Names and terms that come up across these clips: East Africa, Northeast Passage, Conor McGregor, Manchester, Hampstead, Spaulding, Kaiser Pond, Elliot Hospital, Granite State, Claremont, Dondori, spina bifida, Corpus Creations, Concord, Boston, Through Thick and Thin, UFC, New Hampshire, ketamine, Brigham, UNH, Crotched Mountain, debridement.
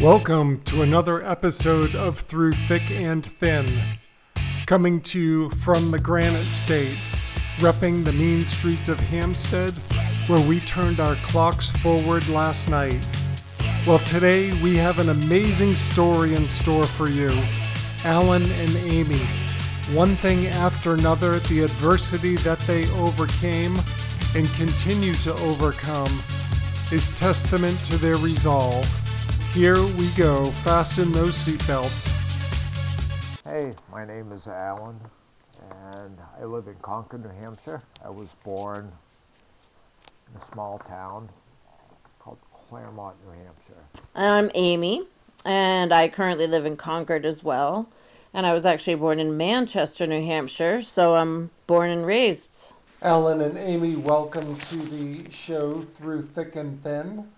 Welcome to another episode of Through Thick and Thin, coming to you from the Granite State, repping the mean streets of Hampstead, where we turned our clocks forward last night. Well, today we have an amazing story in store for you. Alan and Amy, one thing after another, the adversity that they overcame and continue to overcome is testament to their resolve. Here we go. Fasten those seatbelts. Hey, my name is Alan, and I live in Concord, New Hampshire. I was born in a small town called Claremont, New Hampshire. And I'm Amy, and I currently live in Concord as well. And I was actually born in Manchester, New Hampshire, so I'm born and raised. Alan and Amy, welcome to the show Through Thick and Thin.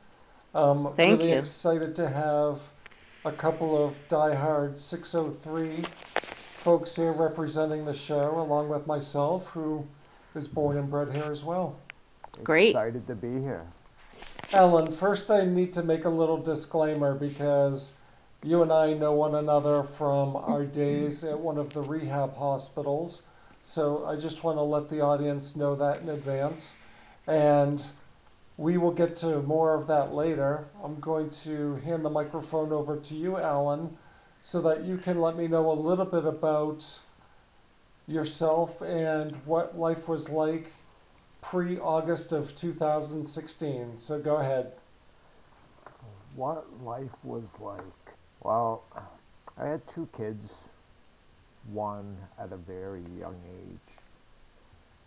Thank you. Really excited to have a couple of diehard 603 folks here representing the show, along with myself, who is born and bred here as well. Great. Excited to be here. Alan, first I need to make a little disclaimer because you and I know one another from our days at one of the rehab hospitals. So I just want to let the audience know that in advance. And we will get to more of that later. I'm going to hand the microphone over to you, Alan, so that you can let me know a little bit about yourself and what life was like pre-August of 2016. So go ahead. What life was like? Well, I had two kids, one at a very young age,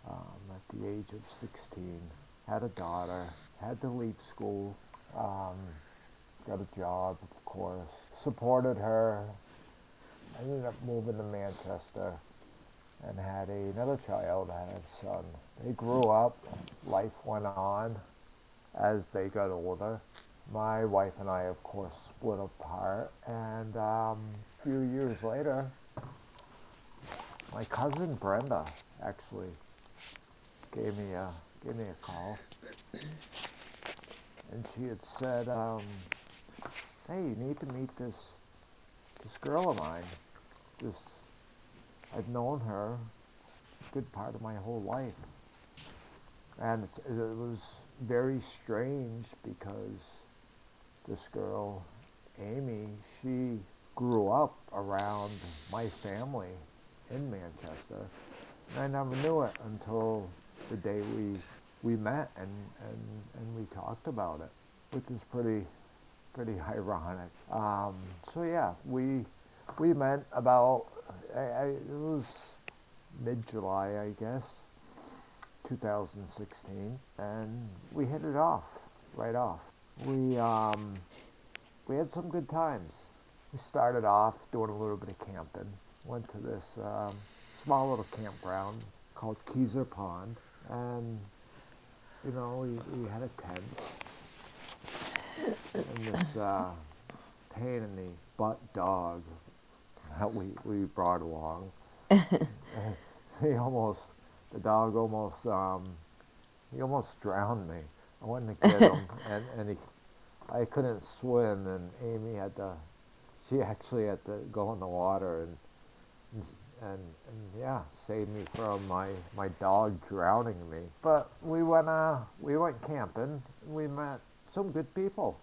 at the age of 16. Had a daughter. Had to leave school, got a job, of course, supported her, ended up moving to Manchester, and had another child, had a son. They grew up, life went on as they got older. My wife and I, of course, split apart, and a few years later, my cousin Brenda actually gave me a call. And she had said, hey, you need to meet this girl of mine. I've known her a good part of my whole life. And it was very strange because this girl, Amy, she grew up around my family in Manchester. And I never knew it until the day we met and we talked about it, which is pretty ironic. So yeah, we met about, it was mid-July, I guess, 2016, and we hit it off, right off. We had some good times. We started off doing a little bit of camping. Went to this small little campground called Kaiser Pond, and you know, we had a tent, and this pain in the butt dog that we brought along. The dog almost drowned me. I went to get him, and I couldn't swim, and Amy actually had to go in the water and yeah, saved me from my dog drowning me. But we went camping. We met some good people.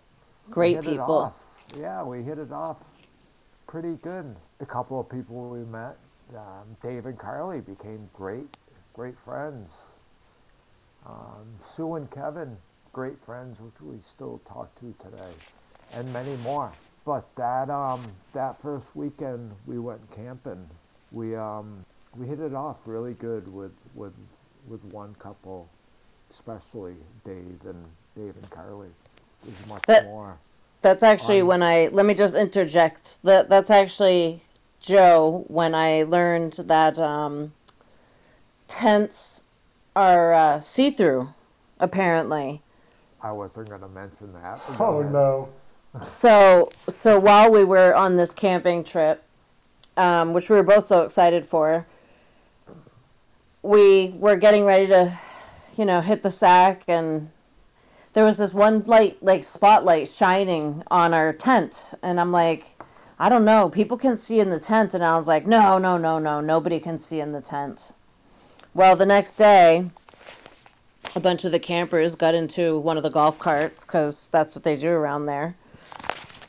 Great people. Yeah, we hit it off pretty good. A couple of people we met, Dave and Carly, became great friends. Sue and Kevin, great friends, which we still talk to today, and many more. But that first weekend we went camping, we hit it off really good with one couple, especially Dave and Carly. There's much more. That's actually let me just interject. That's actually Joe. When I learned that tents are see-through, apparently. I wasn't going to mention that. Oh no. So while we were on this camping trip, which we were both so excited for, we were getting ready to, hit the sack, and there was this one light, like spotlight shining on our tent. And I'm like, I don't know, people can see in the tent. And I was like, no, nobody can see in the tent. Well, the next day, a bunch of the campers got into one of the golf carts, because that's what they do around there.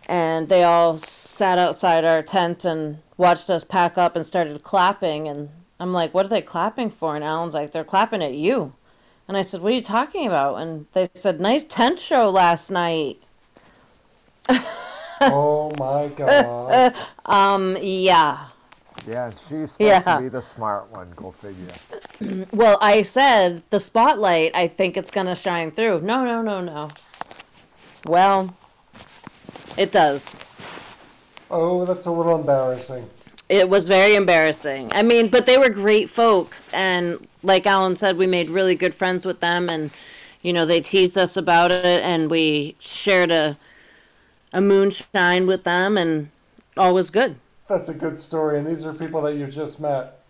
And they all sat outside our tent and watched us pack up and started clapping. And I'm like, what are they clapping for? And Alan's like, they're clapping at you. And I said, what are you talking about? And they said, nice tent show last night. Oh, my God. Yeah. Yeah, she's supposed to be the smart one. Go figure. Well, I said, the spotlight, I think it's going to shine through. No. Well, it does. Oh, that's a little embarrassing. It was very embarrassing. I mean, but they were great folks. And like Alan said, we made really good friends with them. And, you know, they teased us about it. And we shared a moonshine with them. And all was good. That's a good story. And these are people that you just met.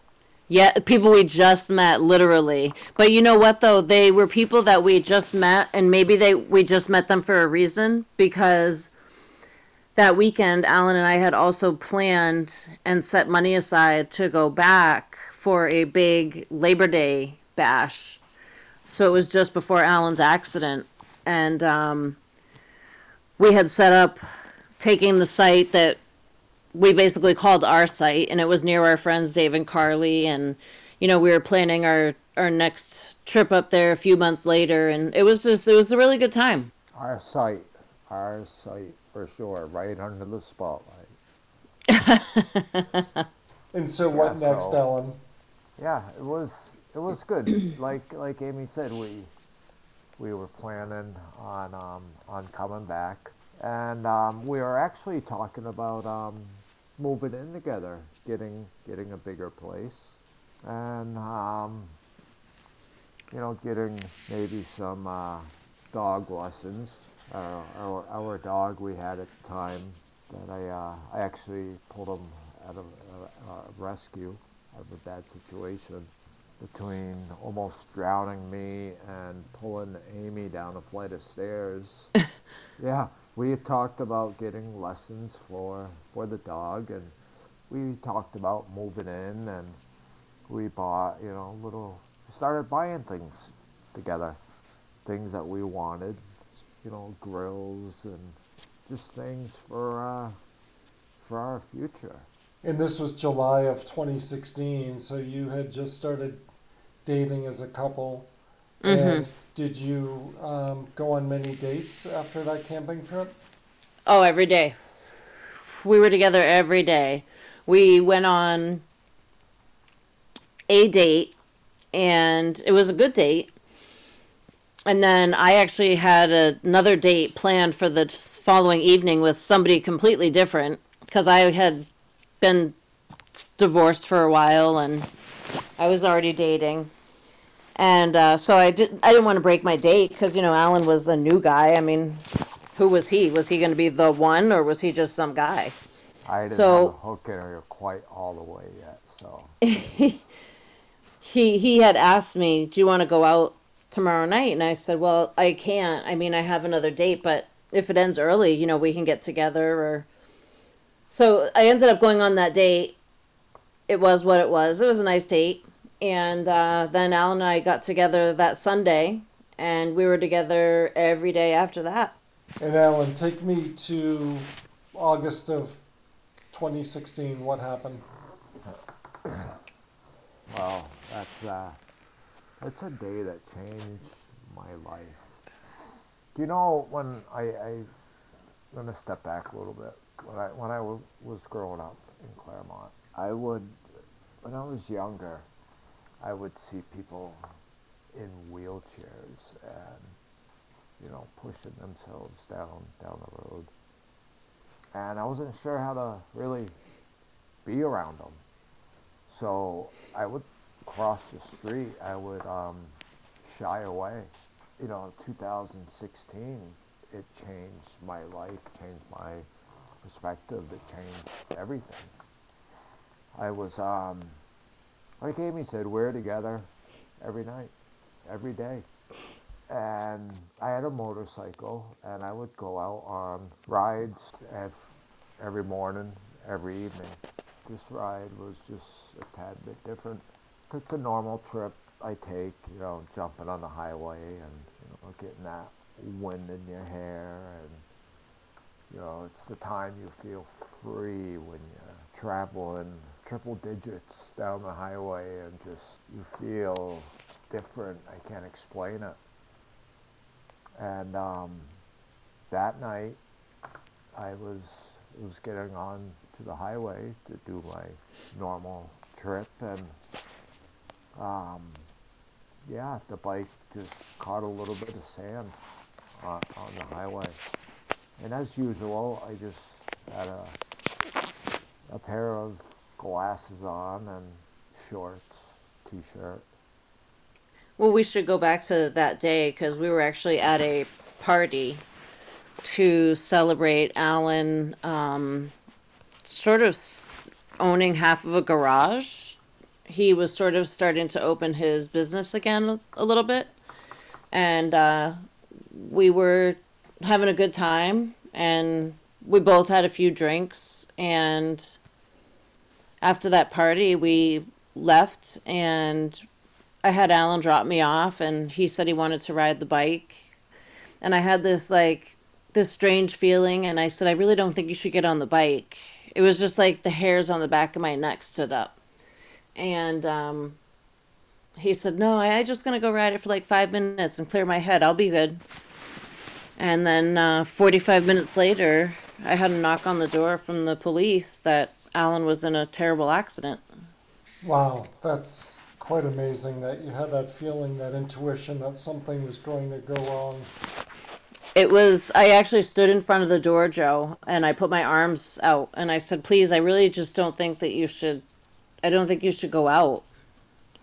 Yeah, people we just met, literally. But you know what, though? They were people that we just met. And maybe we just met them for a reason. Because that weekend, Alan and I had also planned and set money aside to go back for a big Labor Day bash. So it was just before Alan's accident. And we had set up taking the site that we basically called our site, and it was near our friends Dave and Carly. And, you know, we were planning our next trip up there a few months later. And it was a really good time. Our site. For sure, right under the spotlight. And so what next, Ellen? Yeah, it was good. like Amy said, we were planning on coming back, and we were actually talking about moving in together, getting a bigger place, and you know, getting maybe some dog lessons. Our dog we had at the time that I actually pulled him out of a rescue, out of a bad situation, between almost drowning me and pulling Amy down a flight of stairs. Yeah, we talked about getting lessons for the dog, and we talked about moving in, and we bought, you know, started buying things together, things that we wanted. You know, grills and just things for our future. And this was July of 2016, so you had just started dating as a couple. Mm-hmm. And did you go on many dates after that camping trip? Oh, every day. We were together every day. We went on a date, and it was a good date. And then I actually had another date planned for the following evening with somebody completely different, because I had been divorced for a while and I was already dating. And so I didn't want to break my date, because, you know, Alan was a new guy. I mean, who was he? Was he going to be the one, or was he just some guy? I didn't have a hook in her quite all the way yet, so. He had asked me, do you want to go out tomorrow night? And I said, well, I can't. I mean, I have another date, but if it ends early, you know, we can get together. Or so I ended up going on that date. It was what it was. It was a nice date. And then Alan and I got together that Sunday, and we were together every day after that. And Alan, take me to August of 2016. What happened? Wow, that's a day that changed my life. Do you know, when I'm going to step back a little bit. When I was growing up in Claremont, when I was younger, I would see people in wheelchairs and, you know, pushing themselves down the road. And I wasn't sure how to really be around them. So I would cross the street, I would shy away. You know, 2016, it changed my life, changed my perspective, it changed everything. I was, like Amy said, we're together every night, every day. And I had a motorcycle, and I would go out on rides every morning, every evening. This ride was just a tad bit different. Took the normal trip I take, you know, jumping on the highway and, you know, getting that wind in your hair. And, you know, it's the time you feel free when you're traveling triple digits down the highway, and just, you feel different. I can't explain it. And that night, I was getting on to the highway to do my normal trip, and yeah, the bike just caught a little bit of sand on the highway. And as usual, I just had a pair of glasses on and shorts, t-shirt. Well, we should go back to that day, because we were actually at a party to celebrate Alan sort of owning half of a garage. He was sort of starting to open his business again a little bit. And we were having a good time, and we both had a few drinks. And after that party, we left, and I had Alan drop me off, and he said he wanted to ride the bike. And I had this, like, this strange feeling, and I said, I really don't think you should get on the bike. It was just like the hairs on the back of my neck stood up. And he said, no, I'm just going to go ride it for like 5 minutes and clear my head. I'll be good. And then 45 minutes later, I had a knock on the door from the police that Alan was in a terrible accident. Wow, that's quite amazing that you had that feeling, that intuition that something was going to go wrong. It was, I actually stood in front of the door, Joe, and I put my arms out and I said, please, I really just don't think that you should, I don't think you should go out.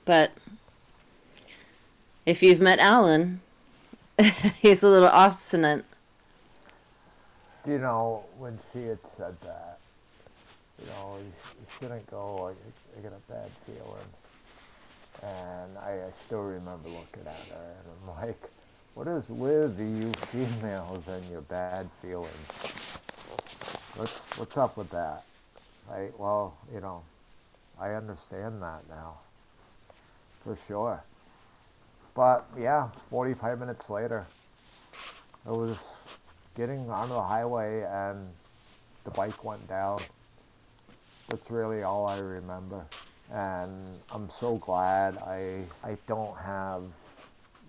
But if you've met Alan, he's a little obstinate. You know, when she had said that, you know, you shouldn't go, I get a bad feeling. And I still remember looking at her, and I'm like, what is with you females and your bad feelings? What's up with that? Right? Well, you know, I understand that now, for sure. But, yeah, 45 minutes later, I was getting onto the highway, and the bike went down. That's really all I remember. And I'm so glad I don't have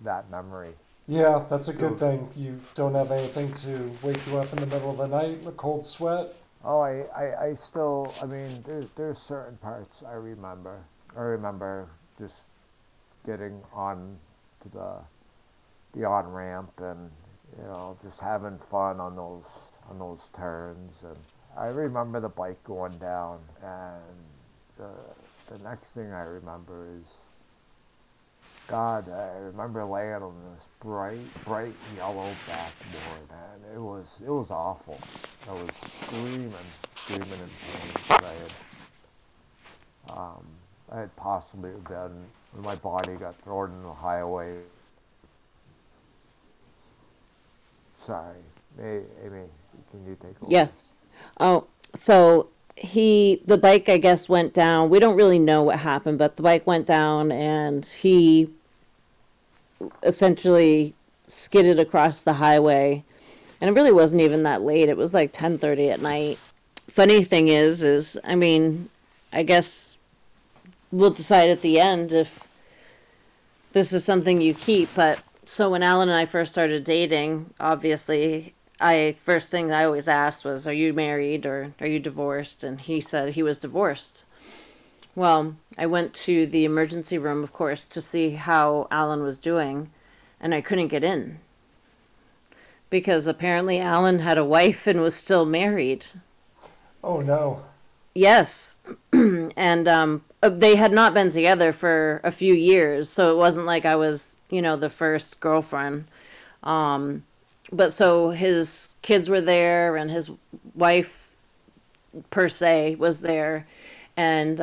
that memory. Yeah, that's a good thing. You don't have anything to wake you up in the middle of the night in a cold sweat. Oh, I still, I mean, there's certain parts I remember. I remember just getting on to the on-ramp, and, you know, just having fun on those turns. And I remember the bike going down, and the next thing I remember is, God, I remember laying on this bright yellow backboard, and it was awful. I was screaming in pain. I had possibly been, when my body got thrown in the highway. Sorry, Amy, can you take over? Yes. Oh, so the bike, I guess, went down. We don't really know what happened, but the bike went down, and he essentially skidded across the highway. And it really wasn't even that late. It was like 10:30 at night. Funny thing is, I mean, I guess we'll decide at the end if this is something you keep. But so when Alan and I first started dating, obviously, first thing I always asked was, are you married or are you divorced? And he said he was divorced. Well, I went to the emergency room, of course, to see how Alan was doing, and I couldn't get in because apparently Alan had a wife and was still married. Oh, no. Yes. And they had not been together for a few years, so it wasn't like I was, you know, the first girlfriend. But so his kids were there, and his wife, per se, was there. And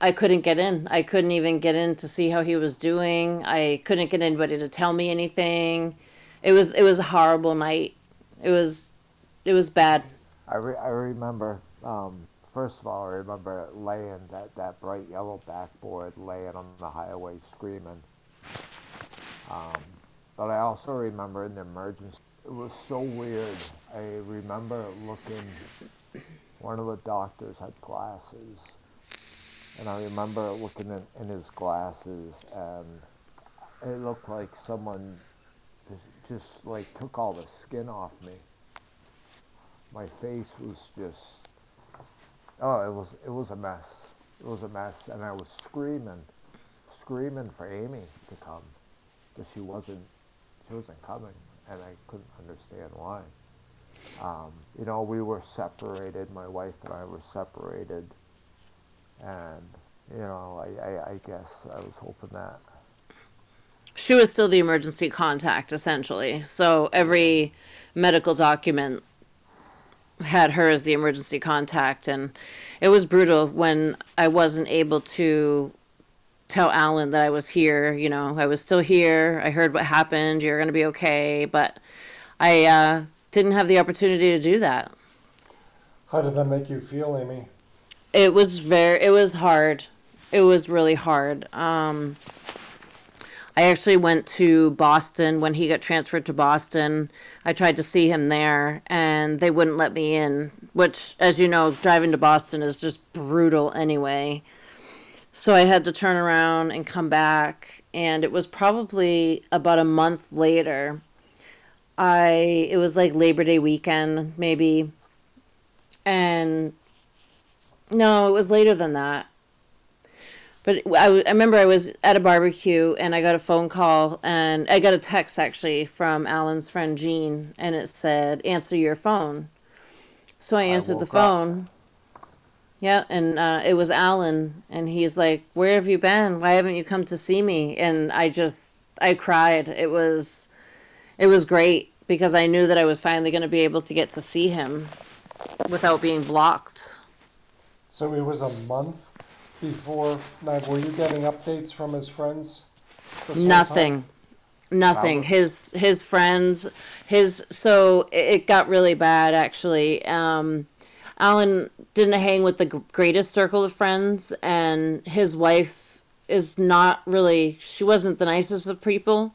I couldn't get in. I couldn't even get in to see how he was doing. I couldn't get anybody to tell me anything. It was a horrible night. It was bad. I remember, first of all, I remember laying that bright yellow backboard, laying on the highway screaming. But I also remember in the emergency, it was so weird. I remember looking, one of the doctors had glasses. And I remember looking in his glasses, and it looked like someone just like took all the skin off me. My face was just, oh, it was a mess. It was a mess, and I was screaming for Amy to come, but she wasn't coming, and I couldn't understand why. You know, we were separated. My wife and I were separated, and you know, I guess I was hoping that. She was still the emergency contact, essentially. So every medical document had her as the emergency contact, and it was brutal when I wasn't able to tell Alan that I was here. You know, I was still here. I heard what happened. You're going to be okay, but I didn't have the opportunity to do that. How did that make you feel, Amy? It was hard. It was really hard. I actually went to Boston when he got transferred to Boston. I tried to see him there, and they wouldn't let me in, which, as you know, driving to Boston is just brutal anyway. So I had to turn around and come back, and it was probably about a month later. It was like Labor Day weekend, maybe. And no, it was later than that. But I remember I was at a barbecue, and I got a phone call, and I got a text, actually, from Alan's friend Jean, and it said, answer your phone. So I answered the phone. Up. Yeah, and it was Alan, and he's like, where have you been? Why haven't you come to see me? And I cried. It was great, because I knew that I was finally going to be able to get to see him without being blocked. So it was a month? Before, like, were you getting updates from his friends? Nothing. Wow. His friends, so it got really bad, actually. Alan didn't hang with the greatest circle of friends, and his wife is not really, she wasn't the nicest of people.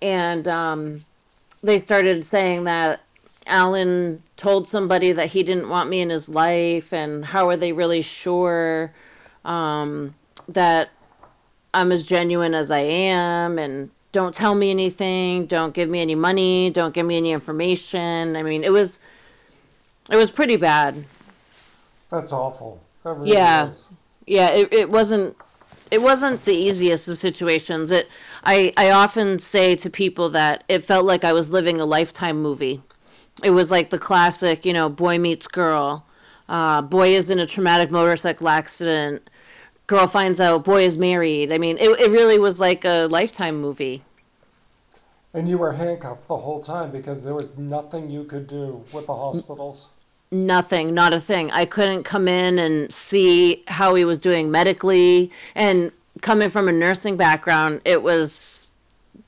And they started saying that Alan told somebody that he didn't want me in his life, and how are they really sure that I'm as genuine as I am, and don't tell me anything, don't give me any money, don't give me any information. I mean, it was pretty bad. That's awful. That really is. Yeah, it wasn't the easiest of situations. I often say to people that it felt like I was living a Lifetime movie. It was like the classic, you know, boy meets girl. Boy is in a traumatic motorcycle accident. Girl finds out boy is married. I mean, it really was like a Lifetime movie. And you were handcuffed the whole time because there was nothing you could do with the hospitals? Nothing, not a thing. I couldn't come in and see how he was doing medically. And coming from a nursing background, that was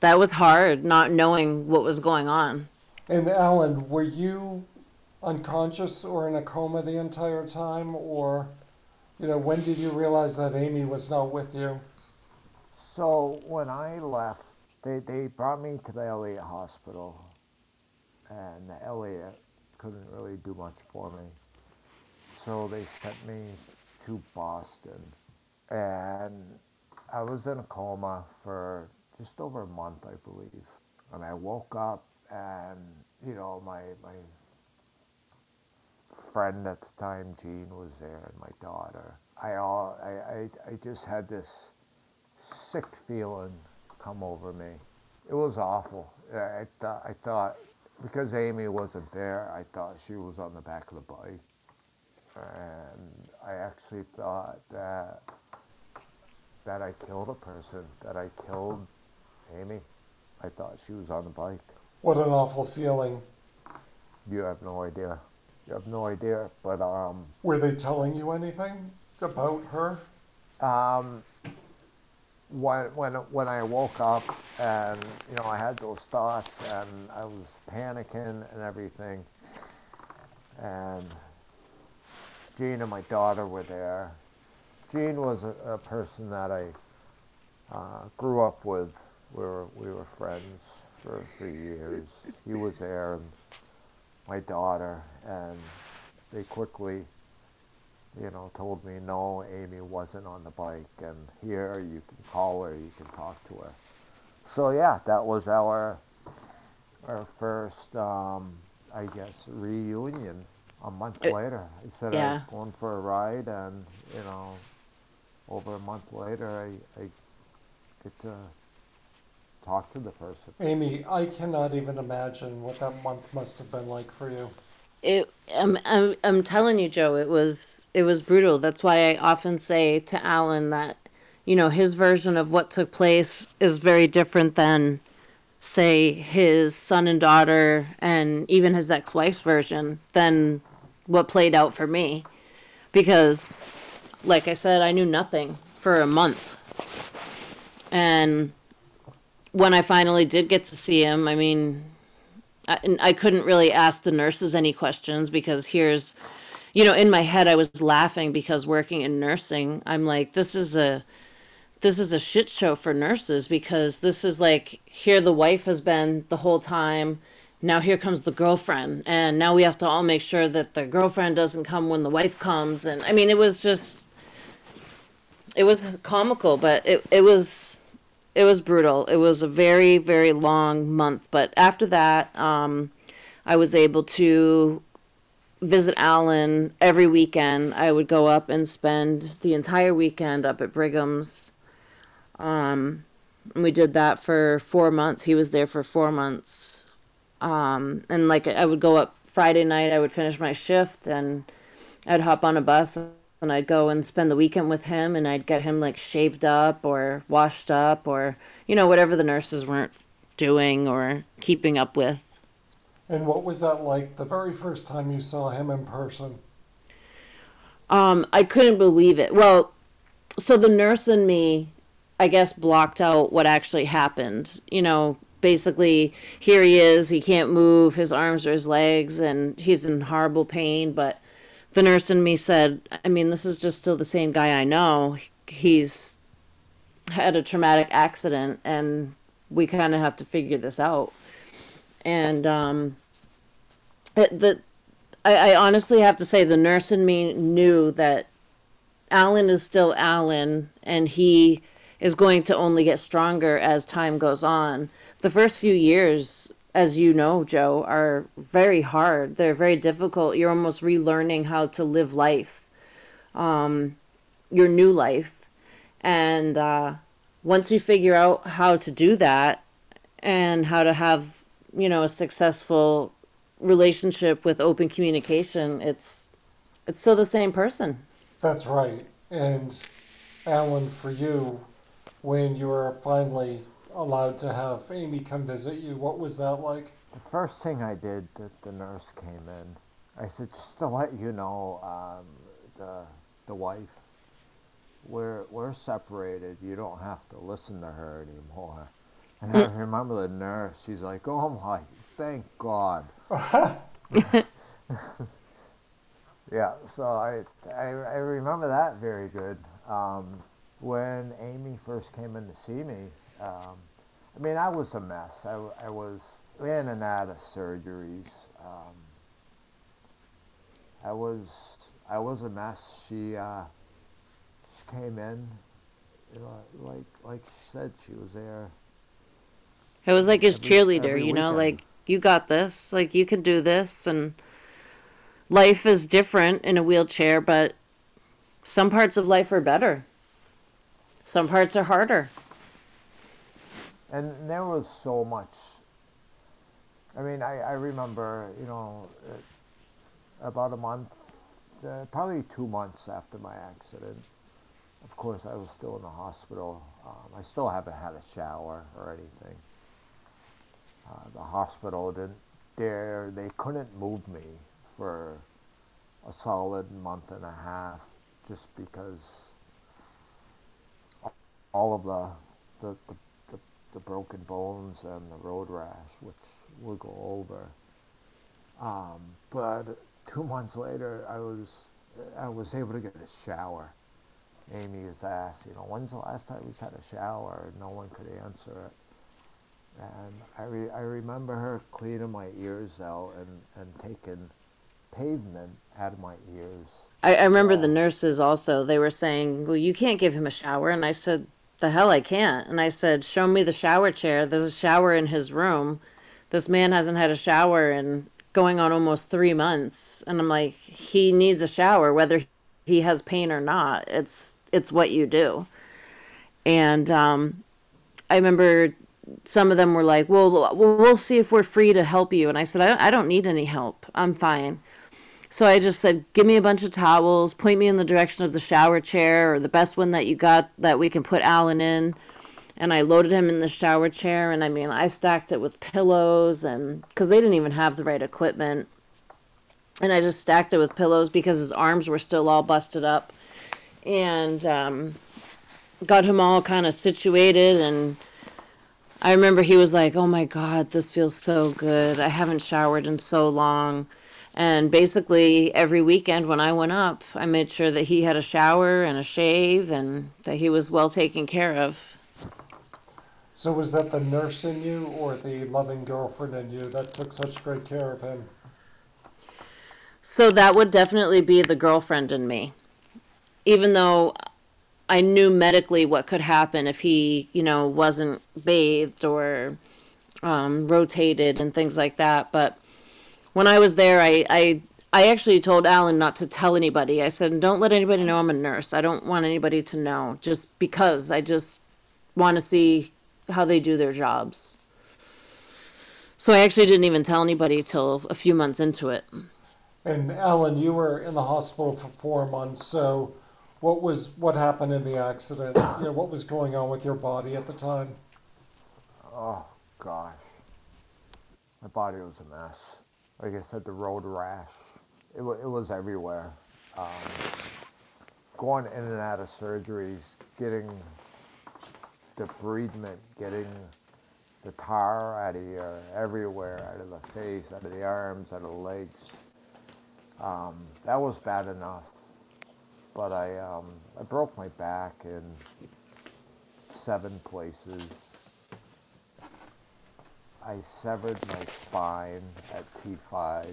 hard, not knowing what was going on. And Alan, were you unconscious or in a coma the entire time, or... You know, when did you realize that Amy was not with you? So when I left, they brought me to the Elliot Hospital, and Elliot couldn't really do much for me. So they sent me to Boston, and I was in a coma for just over a month, I believe. And I woke up, and, you know, my friend at the time, Jean, was there, and my daughter. I just had this sick feeling come over me. It was awful. I thought, because Amy wasn't there, I thought she was on the back of the bike. And I actually thought that I killed a person, that I killed Amy. I thought she was on the bike. What an awful feeling. You have no idea. You have no idea, but... Were they telling you anything? about her when I woke up, and you know, I had those thoughts and I was panicking and everything, and Jean and my daughter were there. Jean was a person that I grew up with. We were friends for a few years. He was there, and my daughter, and they quickly, you know, told me, no, Amy wasn't on the bike, and here, you can call her, you can talk to her. So yeah, that was our first, I guess, reunion. A month later, I said I was going for a ride, and you know, over a month later, I get to talk to the person. Amy, I cannot even imagine what that month must have been like for you. I'm telling you, Joe, it was brutal. That's why I often say to Alan that, you know, his version of what took place is very different than, say, his son and daughter and even his ex-wife's version than what played out for me, because like I said, I knew nothing for a month. And when I finally did get to see him, I mean, I couldn't really ask the nurses any questions, because here's, you know, in my head I was laughing, because working in nursing, I'm like, this is a shit show for nurses, because this is like, here the wife has been the whole time. Now here comes the girlfriend. And now we have to all make sure that the girlfriend doesn't come when the wife comes. And I mean, it was comical, but it was brutal. It was a very, very long month. But after that, I was able to visit Alan every weekend. I would go up and spend the entire weekend up at Brigham's. We did that for 4 months. He was there for 4 months. And like, I would go up Friday night, I would finish my shift and I'd hop on a bus and I'd go and spend the weekend with him, and I'd get him like shaved up or washed up or, you know, whatever the nurses weren't doing or keeping up with. And what was that like the very first time you saw him in person? I couldn't believe it. Well, so the nurse and me, I guess, blocked out what actually happened. You know, basically, here he is, he can't move his arms or his legs, and he's in horrible pain. But the nurse and me said, I mean, this is just still the same guy I know. He's had a traumatic accident, and we kind of have to figure this out. And I honestly have to say, the nurse and me knew that Alan is still Alan, and he is going to only get stronger as time goes on. The first few years, as you know, Joe, are very hard. They're very difficult. You're almost relearning how to live life, your new life. And once you figure out how to do that and how to have, you know, a successful relationship with open communication, it's still the same person. That's right. And Alan, for you, when you were finally allowed to have Amy come visit you, what was that like? The first thing I did, that the nurse came in, I said, just to let you know, the wife, we're separated. You don't have to listen to her anymore. And I remember the nurse, she's like, oh my, thank God. Yeah, so I remember that very good. When Amy first came in to see me, I mean, I was a mess. I was in and out of surgeries. I was a mess. She came in, you know, like she said, she was there. It was like his cheerleader, you know, like, you got this, like, you can do this, and life is different in a wheelchair, but some parts of life are better. Some parts are harder. And there was so much. I mean, I remember, you know, about a month, probably 2 months after my accident. Of course, I was still in the hospital. I still haven't had a shower or anything. The hospital didn't dare, they couldn't move me for a solid month and a half. just because all of the broken bones and the road rash, which we'll go over. But 2 months later, I was able to get a shower. Amy has asked, you know, when's the last time we had a shower? No one could answer it. And I remember her cleaning my ears out and taking pavement out of my ears. I remember the nurses also, they were saying, well, you can't give him a shower. And I said, the hell I can't. And I said, show me the shower chair. There's a shower in his room. This man hasn't had a shower in going on almost 3 months. And I'm like, he needs a shower, whether he has pain or not. It's what you do. And I remember some of them were like, well, we'll see if we're free to help you. And I said, I don't need any help. I'm fine. So I just said, give me a bunch of towels, point me in the direction of the shower chair or the best one that you got that we can put Alan in. And I loaded him in the shower chair. And I mean, I stacked it with pillows and because they didn't even have the right equipment. And I just stacked it with pillows because his arms were still all busted up, and got him all kind of situated. And I remember he was like, oh my God, this feels so good. I haven't showered in so long. And basically every weekend when I went up, I made sure that he had a shower and a shave and that he was well taken care of. So was that the nurse in you or the loving girlfriend in you that took such great care of him? So that would definitely be the girlfriend in me, even though I knew medically what could happen if he, you know, wasn't bathed or rotated and things like that. But when I was there, I actually told Alan not to tell anybody. I said, don't let anybody know I'm a nurse. I don't want anybody to know just because I just want to see how they do their jobs. So I actually didn't even tell anybody till a few months into it. And Alan, you were in the hospital for 4 months, so... What happened in the accident? You know, what was going on with your body at the time? Oh, gosh. My body was a mess. Like I said, the road rash. It was everywhere. Going in and out of surgeries, getting debridement, getting the tar out of here, everywhere, out of the face, out of the arms, out of the legs. That was bad enough. But I broke my back in 7 places. I severed my spine at T5.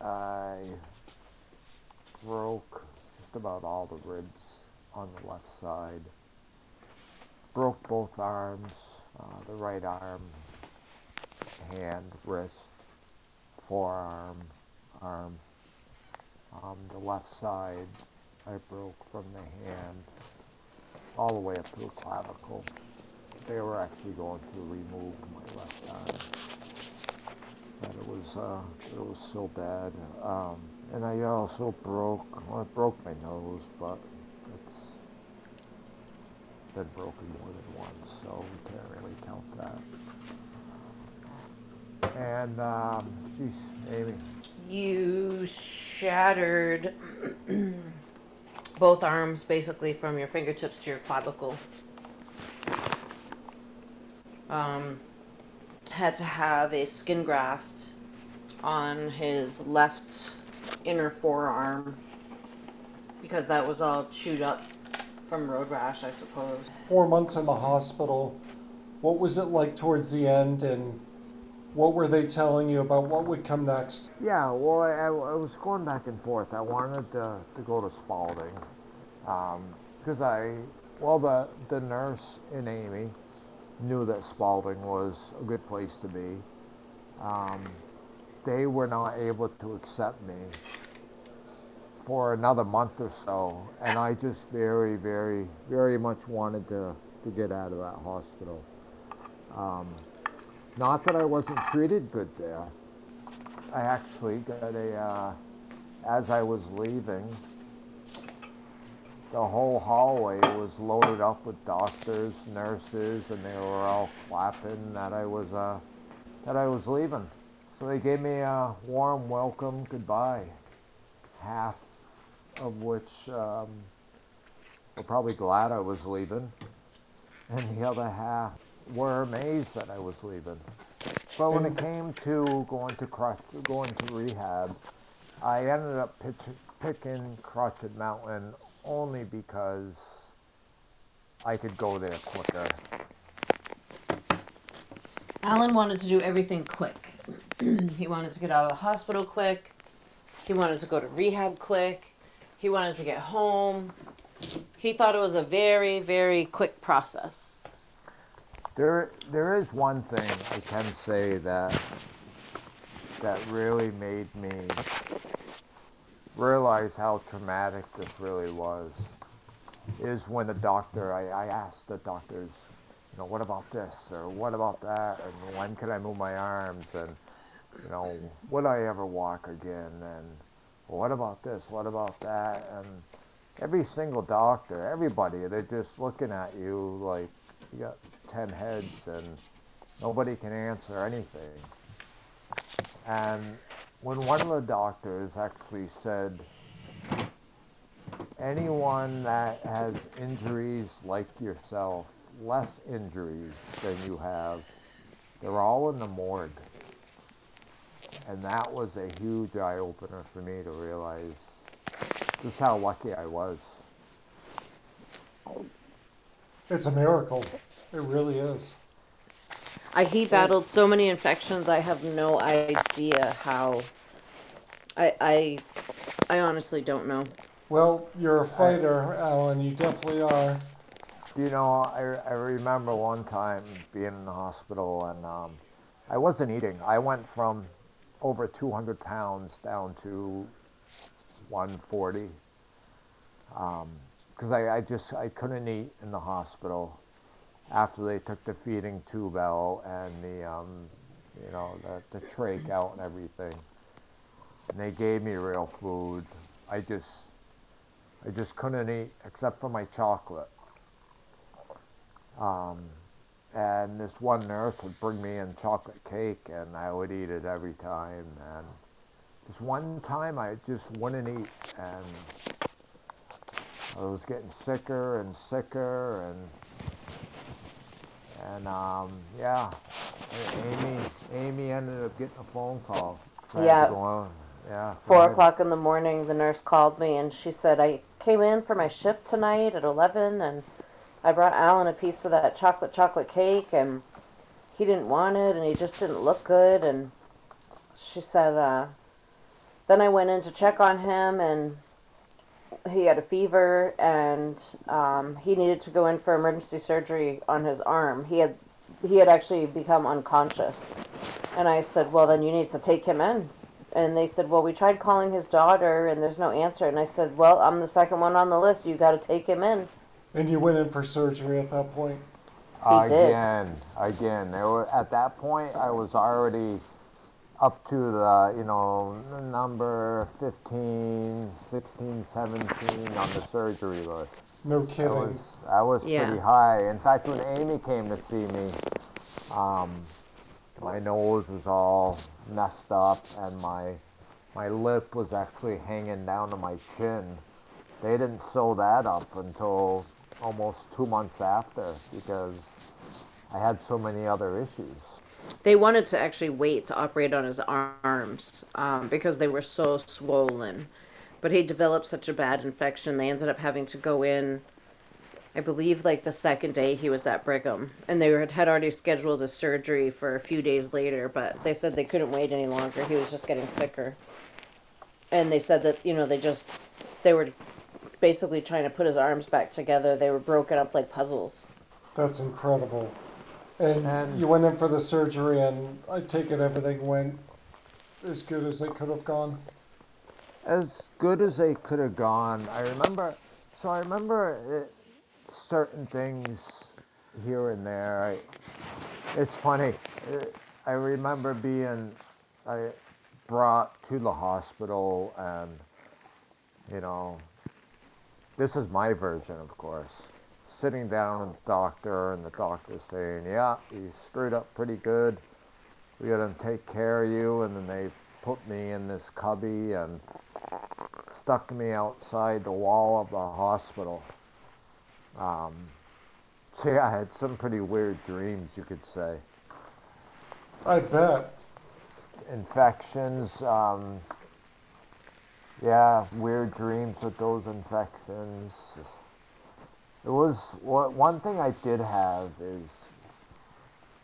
I broke just about all the ribs on the left side. Broke both arms, the right arm, hand, wrist, forearm, arm. The left side, I broke from the hand all the way up to the clavicle. They were actually going to remove my left arm, but it was so bad. And I also broke my nose, but it's been broken more than once, so we can't really count that. And geez, Amy. You shattered both arms, basically, from your fingertips to your clavicle. Had to have a skin graft on his left inner forearm because that was all chewed up from road rash, I suppose. 4 months in the hospital, what was it like towards the end, and what were they telling you about what would come next? Yeah, well, I was going back and forth. I wanted to go to Spaulding because the nurse in Amy knew that Spaulding was a good place to be. They were not able to accept me for another month or so, and I just very, very, very much wanted to get out of that hospital. Not that I wasn't treated good there. I actually got as I was leaving, the whole hallway was loaded up with doctors, nurses, and they were all clapping that I was leaving. So they gave me a warm welcome goodbye. half of which were probably glad I was leaving, and the other half were amazed that I was leaving. But when it came to going to rehab, I ended up picking Crotched Mountain only because I could go there quicker. Alan wanted to do everything quick. He wanted to get out of the hospital quick. He wanted to go to rehab quick. He wanted to get home. He thought it was a very, very quick process. There is one thing I can say that really made me realize how traumatic this really was, is when the doctor, I asked the doctors, you know, what about this, or what about that, and when can I move my arms, and, you know, would I ever walk again, and what about this, what about that, and every single doctor, everybody, they're just looking at you like you got 10 heads and nobody can answer anything. And when one of the doctors actually said, anyone that has injuries like yourself, less injuries than you have, they're all in the morgue. And that was a huge eye-opener for me to realize just how lucky I was. It's a miracle. It really is. He battled so many infections. I have no idea how. I honestly don't know. Well, you're a fighter, Alan. You definitely are. You know, I remember one time being in the hospital, and I wasn't eating. I went from over 200 pounds down to 140 because I couldn't eat in the hospital after they took the feeding tube out and the you know, the trach out and everything, and they gave me real food. I just couldn't eat except for my chocolate. And this one nurse would bring me in chocolate cake, and I would eat it every time. And this one time I just wouldn't eat, and I was getting sicker and sicker, and yeah, Amy ended up getting a phone call. Yeah. Yeah. 4 o'clock in the morning, the nurse called me, and she said, I came in for my shift tonight at 11, and I brought Alan a piece of that chocolate cake, and he didn't want it, and he just didn't look good. And she said, then I went in to check on him, and he had a fever, and he needed to go in for emergency surgery on his arm. He had actually become unconscious. And I said, well, then you need to take him in. And they said, well, we tried calling his daughter, and there's no answer. And I said, well, I'm the second one on the list. You got to take him in. And you went in for surgery at that point? Again. At that point, I was already up to the, you know, number 15, 16, 17 on the surgery list. No kidding. I was pretty high. In fact, when Amy came to see me, my nose was all messed up, and my lip was actually hanging down to my chin. They didn't sew that up until almost 2 months after, because I had so many other issues. They wanted to actually wait to operate on his arms because they were so swollen. But he developed such a bad infection, they ended up having to go in, I believe, like the second day he was at Brigham. And they had already scheduled a surgery for a few days later, but they said they couldn't wait any longer. He was just getting sicker. And they said that, you know, they were basically trying to put his arms back together. They were broken up like puzzles. That's incredible. And you went in for the surgery, and I take it everything went as good as they could have gone? As good as they could have gone. I remember certain things here and there. It's funny. I remember being brought to the hospital, and, you know, this is my version, of course. Sitting down with the doctor, and the doctor's saying, yeah, you screwed up pretty good. We got to take care of you. And then they put me in this cubby and stuck me outside the wall of the hospital. So yeah, I had some pretty weird dreams, you could say. I bet. Infections, yeah, weird dreams with those infections. It was, one thing I did have is,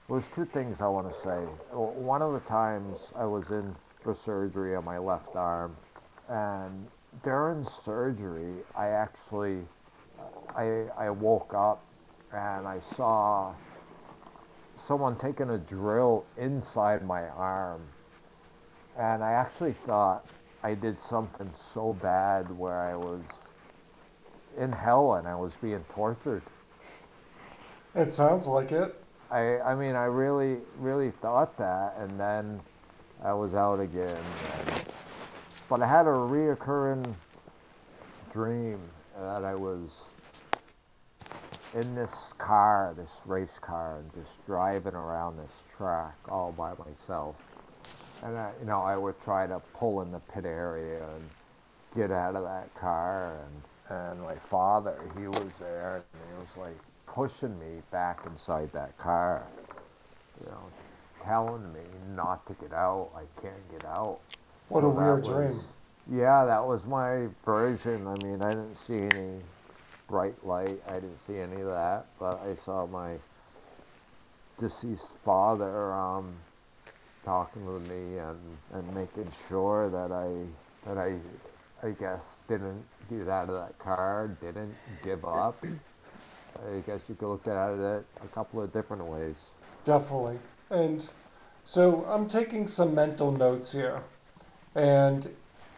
it was two things I want to say. One of the times I was in for surgery on my left arm, and during surgery, I actually, I woke up and I saw someone taking a drill inside my arm, and I actually thought I did something so bad where I was in hell and I was being tortured. It sounds like it. I mean, I really, really thought that, and then I was out again. But I had a reoccurring dream that I was in this car, this race car, and just driving around this track all by myself. And I, you know, I would try to pull in the pit area and get out of that car. And my father, he was there, and he was like pushing me back inside that car, you know, telling me not to get out. I can't get out. What a weird dream. Yeah, that was my version. I mean, I didn't see any bright light. I didn't see any of that, but I saw my deceased father talking with me and making sure that I guess didn't get out of that car, didn't give up. I guess you could look at it a couple of different ways. Definitely. And so I'm taking some mental notes here. And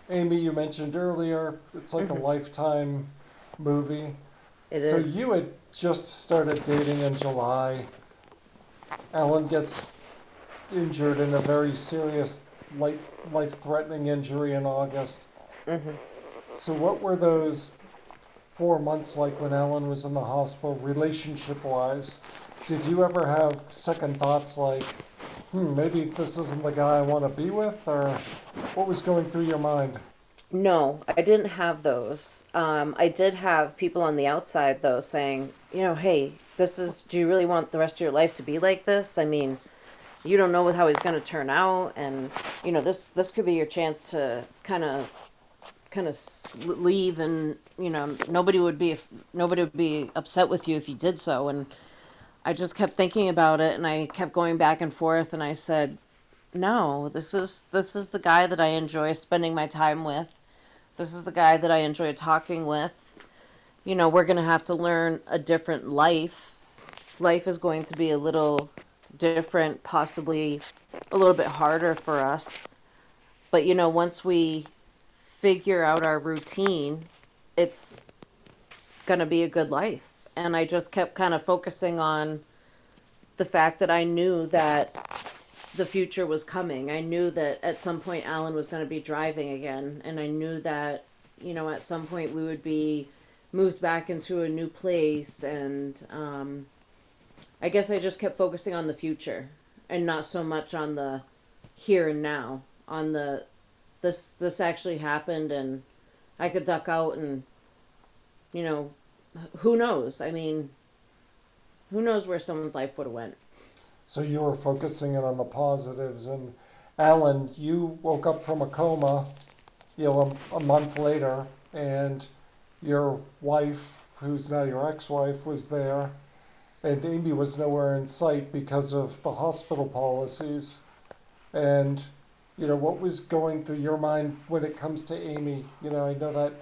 Amy, you mentioned earlier, it's like a Lifetime movie. It is. So you had just started dating in July. Ellen gets injured in a very serious life-threatening injury in August. Mm-hmm. So what were those 4 months like when Ellen was in the hospital, relationship-wise? Did you ever have second thoughts like, maybe this isn't the guy I want to be with, or what was going through your mind? No, I didn't have those. I did have people on the outside, though, saying, you know, hey, this is, do you really want the rest of your life to be like this? I mean, you don't know how he's going to turn out, and, you know, this could be your chance to kind of leave, and, you know, nobody would be upset with you if you did so. And I just kept thinking about it, and I kept going back and forth, and I said, no, this is the guy that I enjoy spending my time with. This is the guy that I enjoy talking with. You know, we're going to have to learn a different life. Life is going to be a little different, possibly a little bit harder for us. But, you know, once we figure out our routine, it's going to be a good life. And I just kept kind of focusing on the fact that I knew that the future was coming. I knew that at some point Alan was going to be driving again. And I knew that, you know, at some point we would be moved back into a new place. And I guess I just kept focusing on the future and not so much on the here and now, on the this actually happened and I could duck out and, you know, who knows? I mean, who knows where someone's life would have went. So you were focusing in on the positives. And Alan, you woke up from a coma, you know, a month later, and your wife, who's now your ex-wife, was there, and Amy was nowhere in sight because of the hospital policies. And, you know, what was going through your mind when it comes to Amy? You know, I know that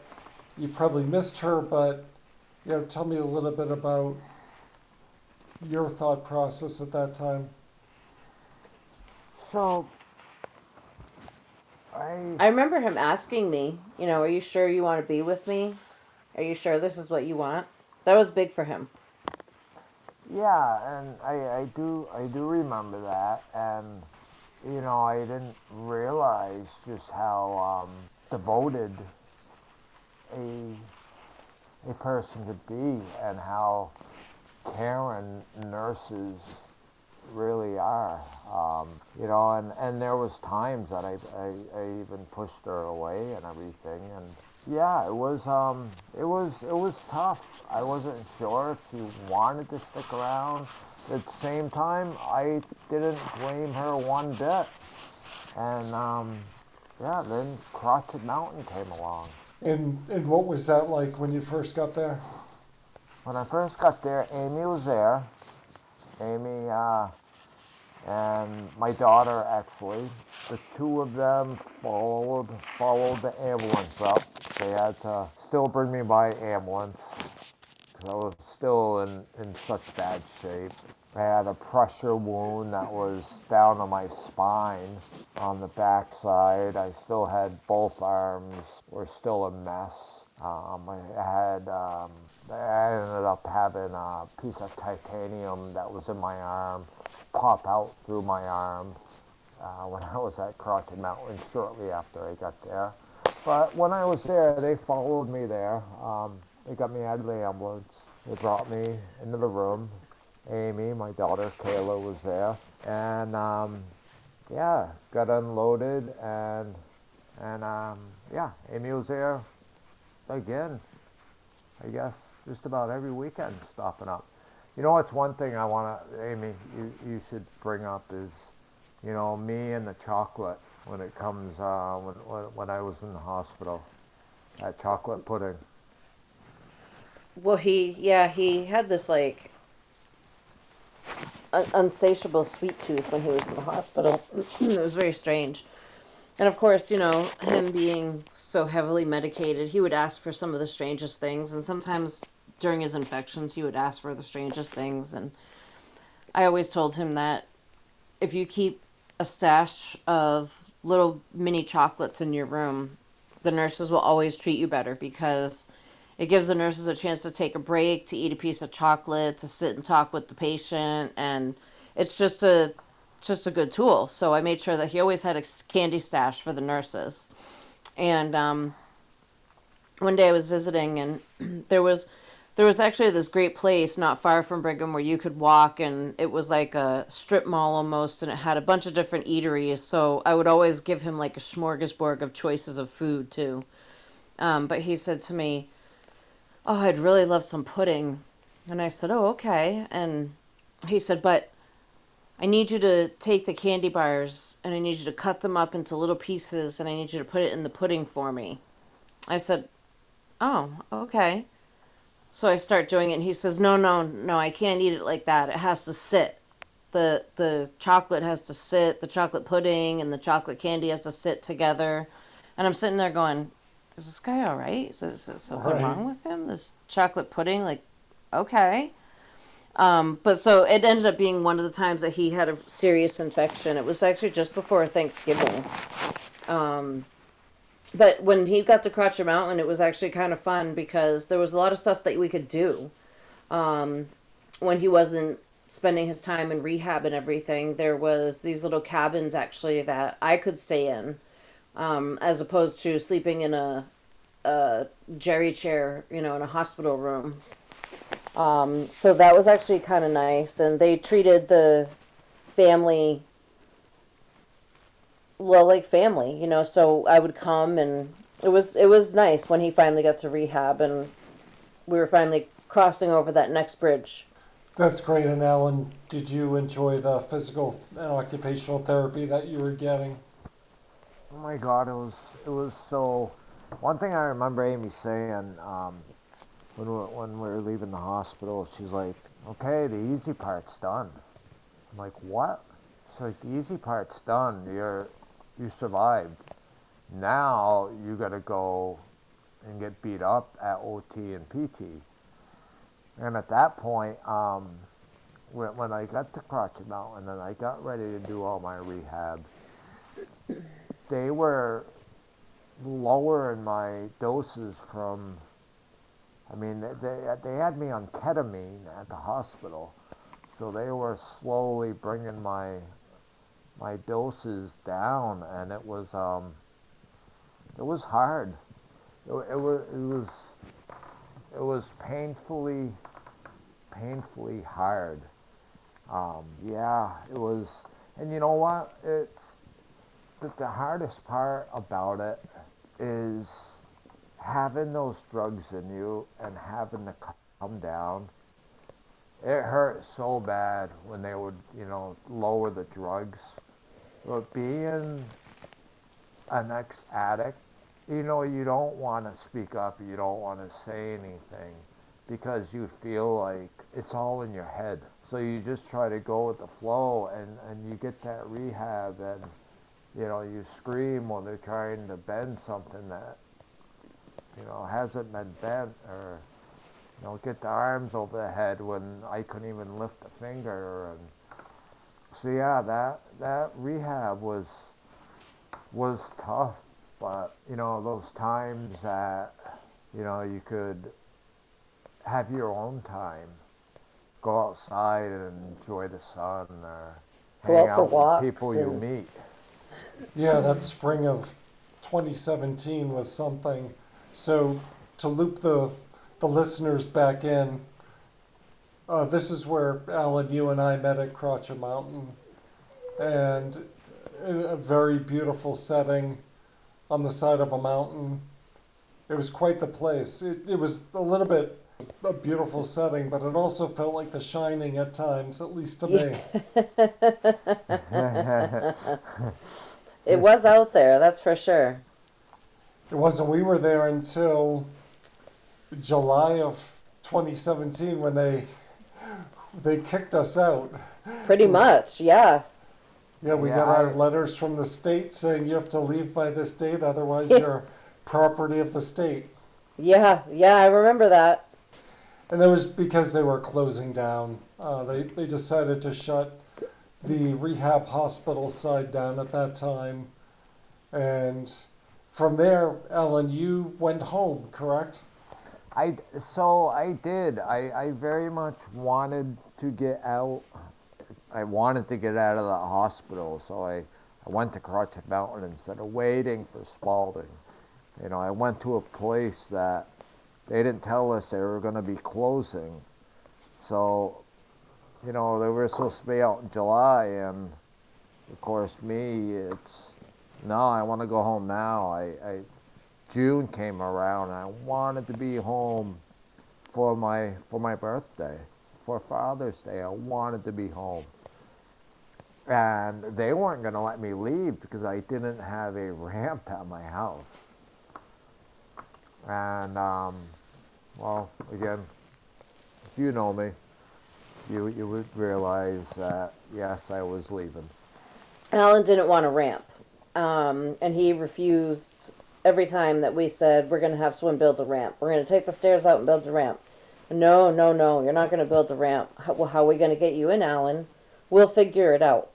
you probably missed her, but you know, tell me a little bit about your thought process at that time. So, I remember him asking me, you know, are you sure you want to be with me? Are you sure this is what you want? That was big for him. Yeah, and I do remember that, and, you know, I didn't realize just how devoted a person could be, and how caring nurses really are. You know, and there was times that I even pushed her away and everything, and yeah, it was tough. I wasn't sure if she wanted to stick around. At the same time, I didn't blame her one bit. And yeah, then Crotched Mountain came along. And what was that like when you first got there? When I first got there, Amy was there. Amy and my daughter, actually. The two of them followed the ambulance up. They had to still bring me by ambulance, because I was still in such bad shape. I had a pressure wound that was down on my spine on the back side. I still had both arms were still a mess. I ended up having a piece of titanium that was in my arm pop out through my arm when I was at Crotched Mountain shortly after I got there. But when I was there, they followed me there. They got me out of the ambulance. They brought me into the room. Amy, my daughter, Kayla, was there. And yeah, got unloaded and yeah, Amy was there again. I guess just about every weekend stopping up. You know, it's one thing I want to, Amy, you should bring up is, you know, me and the chocolate when it comes, when I was in the hospital, that chocolate pudding. Well, he had this like unsatiable sweet tooth when he was in the hospital. It was very strange. And of course, you know, him being so heavily medicated, he would ask for some of the strangest things. And sometimes during his infections, he would ask for the strangest things. And I always told him that if you keep a stash of little mini chocolates in your room, the nurses will always treat you better, because it gives the nurses a chance to take a break, to eat a piece of chocolate, to sit and talk with the patient. And it's just a good tool. So I made sure that he always had a candy stash for the nurses. And one day I was visiting, and there was actually this great place not far from Brigham where you could walk, and it was like a strip mall almost, and it had a bunch of different eateries. So I would always give him like a smorgasbord of choices of food too. But he said to me, "Oh, I'd really love some pudding." And I said, "Oh, okay." And he said, "But I need you to take the candy bars and I need you to cut them up into little pieces and I need you to put it in the pudding for me." I said, "Oh, okay." So I start doing it, and he says, No, I can't eat it like that. It has to sit. The chocolate has to sit. The chocolate pudding and the chocolate candy has to sit together." And I'm sitting there going, "Is this guy all right? Is something wrong with him? This chocolate pudding, like, okay." But so it ended up being one of the times that he had a serious infection. It was actually just before Thanksgiving. But when he got to Crotched Mountain, it was actually kind of fun because there was a lot of stuff that we could do. When he wasn't spending his time in rehab and everything, there was these little cabins actually that I could stay in, as opposed to sleeping in a jerry chair, you know, in a hospital room. So that was actually kind of nice, and they treated the family well, like family, you know. So I would come, and it was nice when he finally got to rehab, and we were finally crossing over that next bridge. That's great. And Alan, did you enjoy the physical and occupational therapy that you were getting? Oh my God, it was so. One thing I remember Amy saying, When we were leaving the hospital, she's like, "Okay, the easy part's done." I'm like, "What?" She's like, "The easy part's done. You survived. Now you gotta go and get beat up at OT and PT." And at that point, when I got to Crotched Mountain and I got ready to do all my rehab, they were lowering my doses from. I mean, they had me on ketamine at the hospital, so they were slowly bringing my doses down, and it was hard. It was painfully hard. Yeah, it was, and you know what? It's the hardest part about it is having those drugs in you and having to come down. It hurt so bad when they would, you know, lower the drugs. But being an ex-addict, you know, you don't want to speak up, you don't want to say anything, because you feel like it's all in your head. So you just try to go with the flow, and you get that rehab, and, you know, you scream when they're trying to bend something that, you know, hasn't been bent, or, you know, get the arms over the head when I couldn't even lift a finger. And so yeah, that rehab was tough, but, you know, those times that, you know, you could have your own time, go outside and enjoy the sun, or hang out with people you meet. Yeah, that spring of 2017 was something. So to loop the listeners back in, this is where, Alan, you and I met at Crotched Mountain, and a very beautiful setting on the side of a mountain. It was quite the place. It was a little bit a beautiful setting, but it also felt like The Shining at times, at least to me. It was out there, that's for sure. It wasn't. We were there until July of 2017 when they kicked us out. Pretty much, yeah. Yeah, we got our letters from the state saying you have to leave by this date, otherwise you're property of the state. Yeah, I remember that. And that was because they were closing down. They decided to shut the rehab hospital side down at that time. And from there, Ellen, you went home, correct? So I did. I very much wanted to get out. I wanted to get out of the hospital, so I went to Crotched Mountain instead of waiting for Spaulding. You know, I went to a place that they didn't tell us they were going to be closing. So, you know, they were supposed to be out in July, and of course me, it's, no, I want to go home now. June came around, and I wanted to be home for my birthday, for Father's Day. I wanted to be home. And they weren't going to let me leave because I didn't have a ramp at my house. And, well, again, if you know me, you would realize that, yes, I was leaving. Alan didn't want a ramp, and he refused every time that we said, we're going to have Swin build a ramp. We're going to take the stairs out and build a ramp. No, you're not going to build a ramp. How are we going to get you in, Alan? We'll figure it out.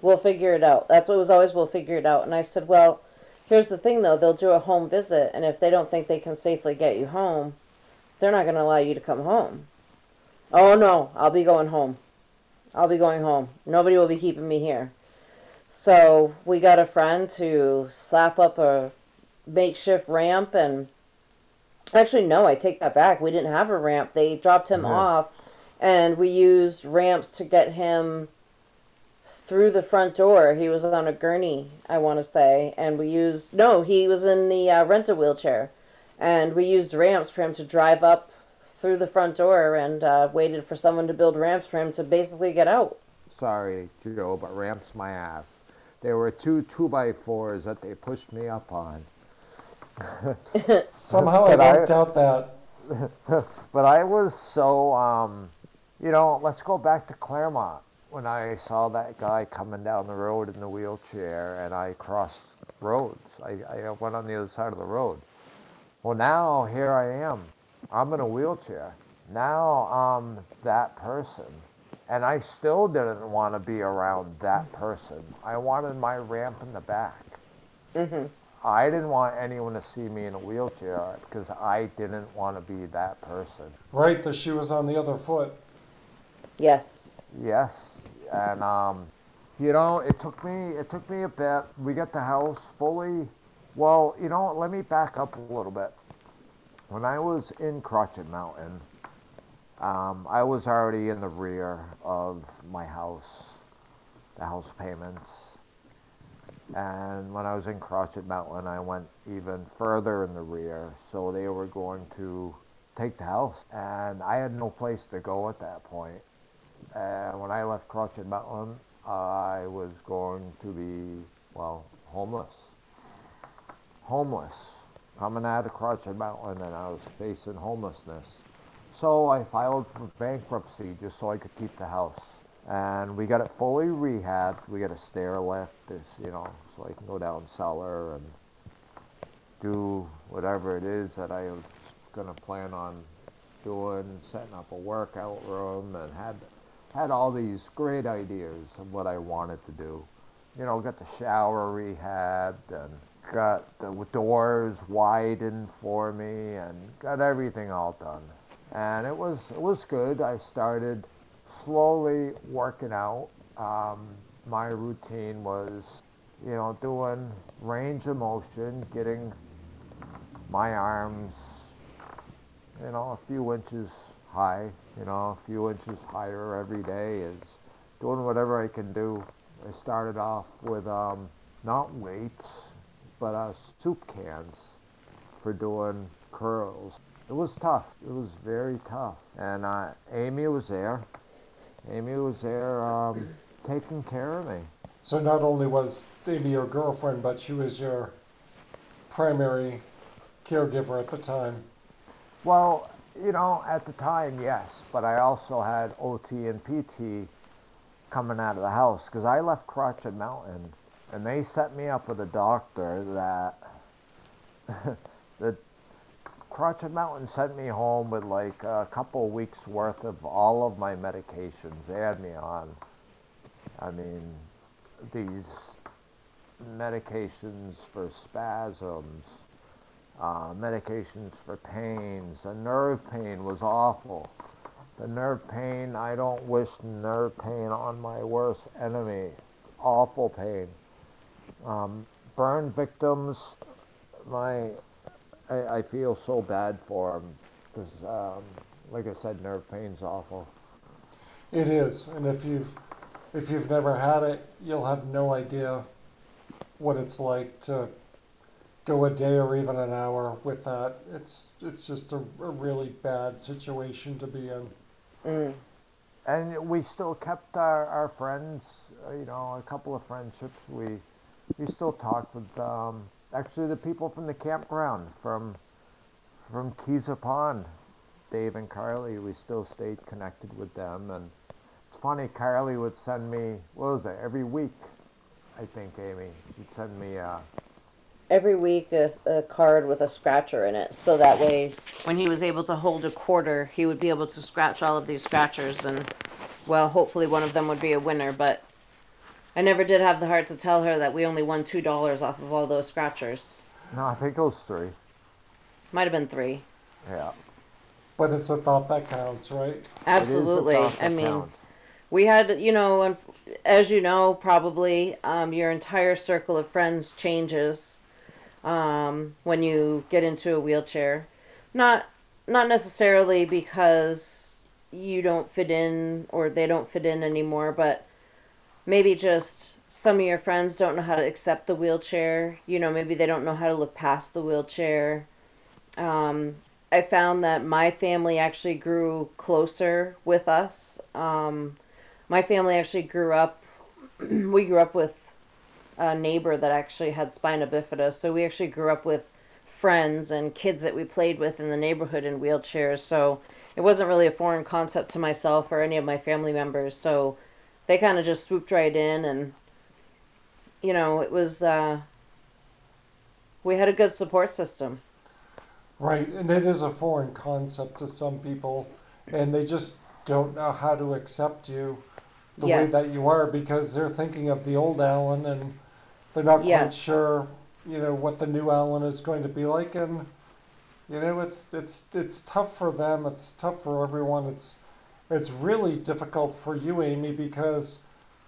We'll figure it out. That's what it was always, we'll figure it out. And I said, well, here's the thing, though. They'll do a home visit, and if they don't think they can safely get you home, they're not going to allow you to come home. Oh, no, I'll be going home. I'll be going home. Nobody will be keeping me here. So we got a friend to slap up a makeshift ramp, and actually, no, I take that back. We didn't have a ramp. They dropped him off, and we used ramps to get him through the front door. He was on a gurney, I want to say, and he was in the rental wheelchair, and we used ramps for him to drive up through the front door, and waited for someone to build ramps for him to basically get out. Sorry, Joe, but ramps my ass. There were two 2x4s that they pushed me up on. Somehow I doubt that. But I was so, you know, let's go back to Claremont. When I saw that guy coming down the road in the wheelchair, and I crossed roads, I went on the other side of the road. Well, now here I am. I'm in a wheelchair. Now I'm that person. And I still didn't want to be around that person. I wanted my ramp in the back. Mm-hmm. I didn't want anyone to see me in a wheelchair because I didn't want to be that person. Right, the shoe was on the other foot. Yes. And, you know, it took me a bit. We got the house fully. Well, you know, let me back up a little bit. When I was in Crotched Mountain, I was already in the rear of my house, the house payments. And when I was in Crotched Mountain, I went even further in the rear. So they were going to take the house, and I had no place to go at that point. And when I left Crotched Mountain, I was going to be, well, homeless. Homeless. Coming out of Crotched Mountain, and I was facing homelessness. So I filed for bankruptcy just so I could keep the house. And we got it fully rehabbed. We got a stair lift, you know, so I can go down cellar and do whatever it is that I was going to plan on doing, setting up a workout room, and had all these great ideas of what I wanted to do. You know, got the shower rehabbed and got the doors widened for me and got everything all done. And it was good. I started slowly working out. My routine was, you know, doing range of motion, getting my arms, you know, a few inches high, you know, a few inches higher every day, is doing whatever I can do. I started off with not weights, but soup cans for doing curls. It was tough. It was very tough. And Amy was there. Amy was there taking care of me. So not only was Amy your girlfriend, but she was your primary caregiver at the time. Well, you know, at the time, yes. But I also had OT and PT coming out of the house, because I left Crotched Mountain, and they set me up with a doctor that Crotched Mountain sent me home with like a couple weeks worth of all of my medications. They had me on, I mean, these medications for spasms, medications for pains. The nerve pain was awful. The nerve pain, I don't wish nerve pain on my worst enemy. Awful pain. Burn victims, I feel so bad for them, because, like I said, nerve pain's awful. It is, and if you've never had it, you'll have no idea what it's like to go a day or even an hour with that. It's just a really bad situation to be in. Mm. And we still kept our friends, you know, a couple of friendships. We still talked with actually, the people from the campground, from Kaiser Pond, Dave and Carly, we still stayed connected with them. And it's funny, Carly would send me, what was it, every week, I think, Amy, she'd send me every week a card with a scratcher in it, so that way when he was able to hold a quarter, he would be able to scratch all of these scratchers, and, well, hopefully one of them would be a winner, but I never did have the heart to tell her that we only won $2 off of all those scratchers. No, I think it was 3. Might have been 3. Yeah. But it's a thought that counts, right? Absolutely. I mean, counts. We had, you know, as you know, probably your entire circle of friends changes when you get into a wheelchair. Not necessarily because you don't fit in or they don't fit in anymore, but maybe just some of your friends don't know how to accept the wheelchair. You know, maybe they don't know how to look past the wheelchair. I found that my family actually grew closer with us. My family actually grew up, we grew up with a neighbor that actually had spina bifida. So we actually grew up with friends and kids that we played with in the neighborhood in wheelchairs. So it wasn't really a foreign concept to myself or any of my family members. So they kind of just swooped right in, and, you know, it was, we had a good support system. Right, and it is a foreign concept to some people, and they just don't know how to accept you the yes. way that you are, because they're thinking of the old Alan, and they're not yes. quite sure, you know, what the new Alan is going to be like, and, you know, it's tough for them, it's tough for everyone, It's really difficult for you, Amy, because,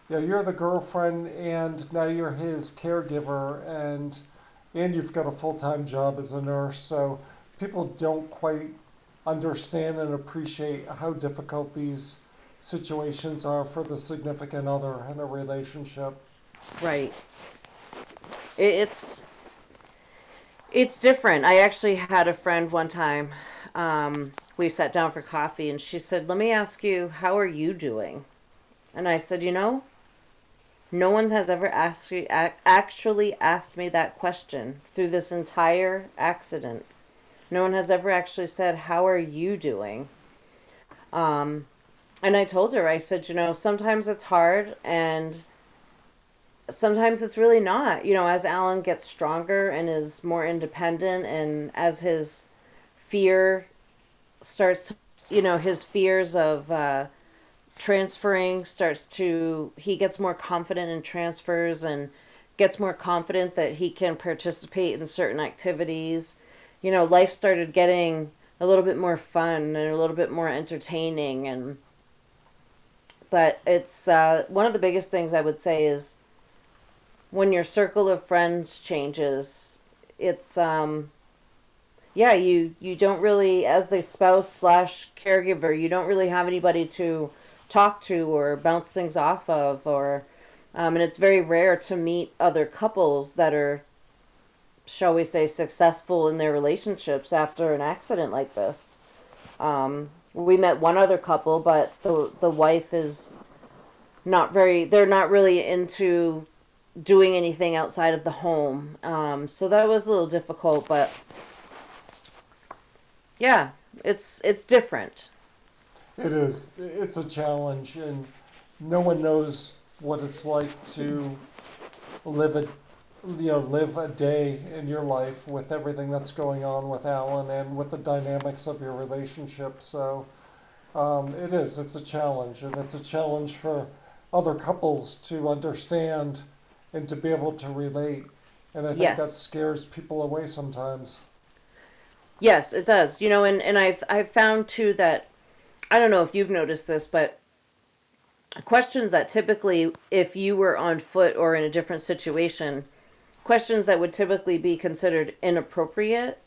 you know, you're the girlfriend and now you're his caregiver, and you've got a full-time job as a nurse. So people don't quite understand and appreciate how difficult these situations are for the significant other in a relationship. Right. It's different. I actually had a friend one time, we sat down for coffee and she said, "Let me ask you, how are you doing?" And I said, "You know, no one has ever actually asked me that question through this entire accident. No one has ever actually said, how are you doing?" And I told her, I said, you know, sometimes it's hard and sometimes it's really not. You know, as Alan gets stronger and is more independent and as his fear starts to, you know, his fears of transferring starts to, he gets more confident in transfers and gets more confident that he can participate in certain activities. You know, life started getting a little bit more fun and a little bit more entertaining. And but it's one of the biggest things I would say is when your circle of friends changes, it's yeah, you don't really, as the spouse / caregiver, you don't really have anybody to talk to or bounce things off of, or and it's very rare to meet other couples that are, shall we say, successful in their relationships after an accident like this. We met one other couple, but the wife is not very, they're not really into doing anything outside of the home. So that was a little difficult, but yeah, it's different. It is. It's a challenge, and no one knows what it's like to live a, you know, live a day in your life with everything that's going on with Alan and with the dynamics of your relationship. So it is, it's a challenge, and it's a challenge for other couples to understand and to be able to relate. And I think yes, that scares people away sometimes. Yes, it does. You know, and I've found too that, I don't know if you've noticed this, but questions that typically, if you were on foot or in a different situation, questions that would typically be considered inappropriate,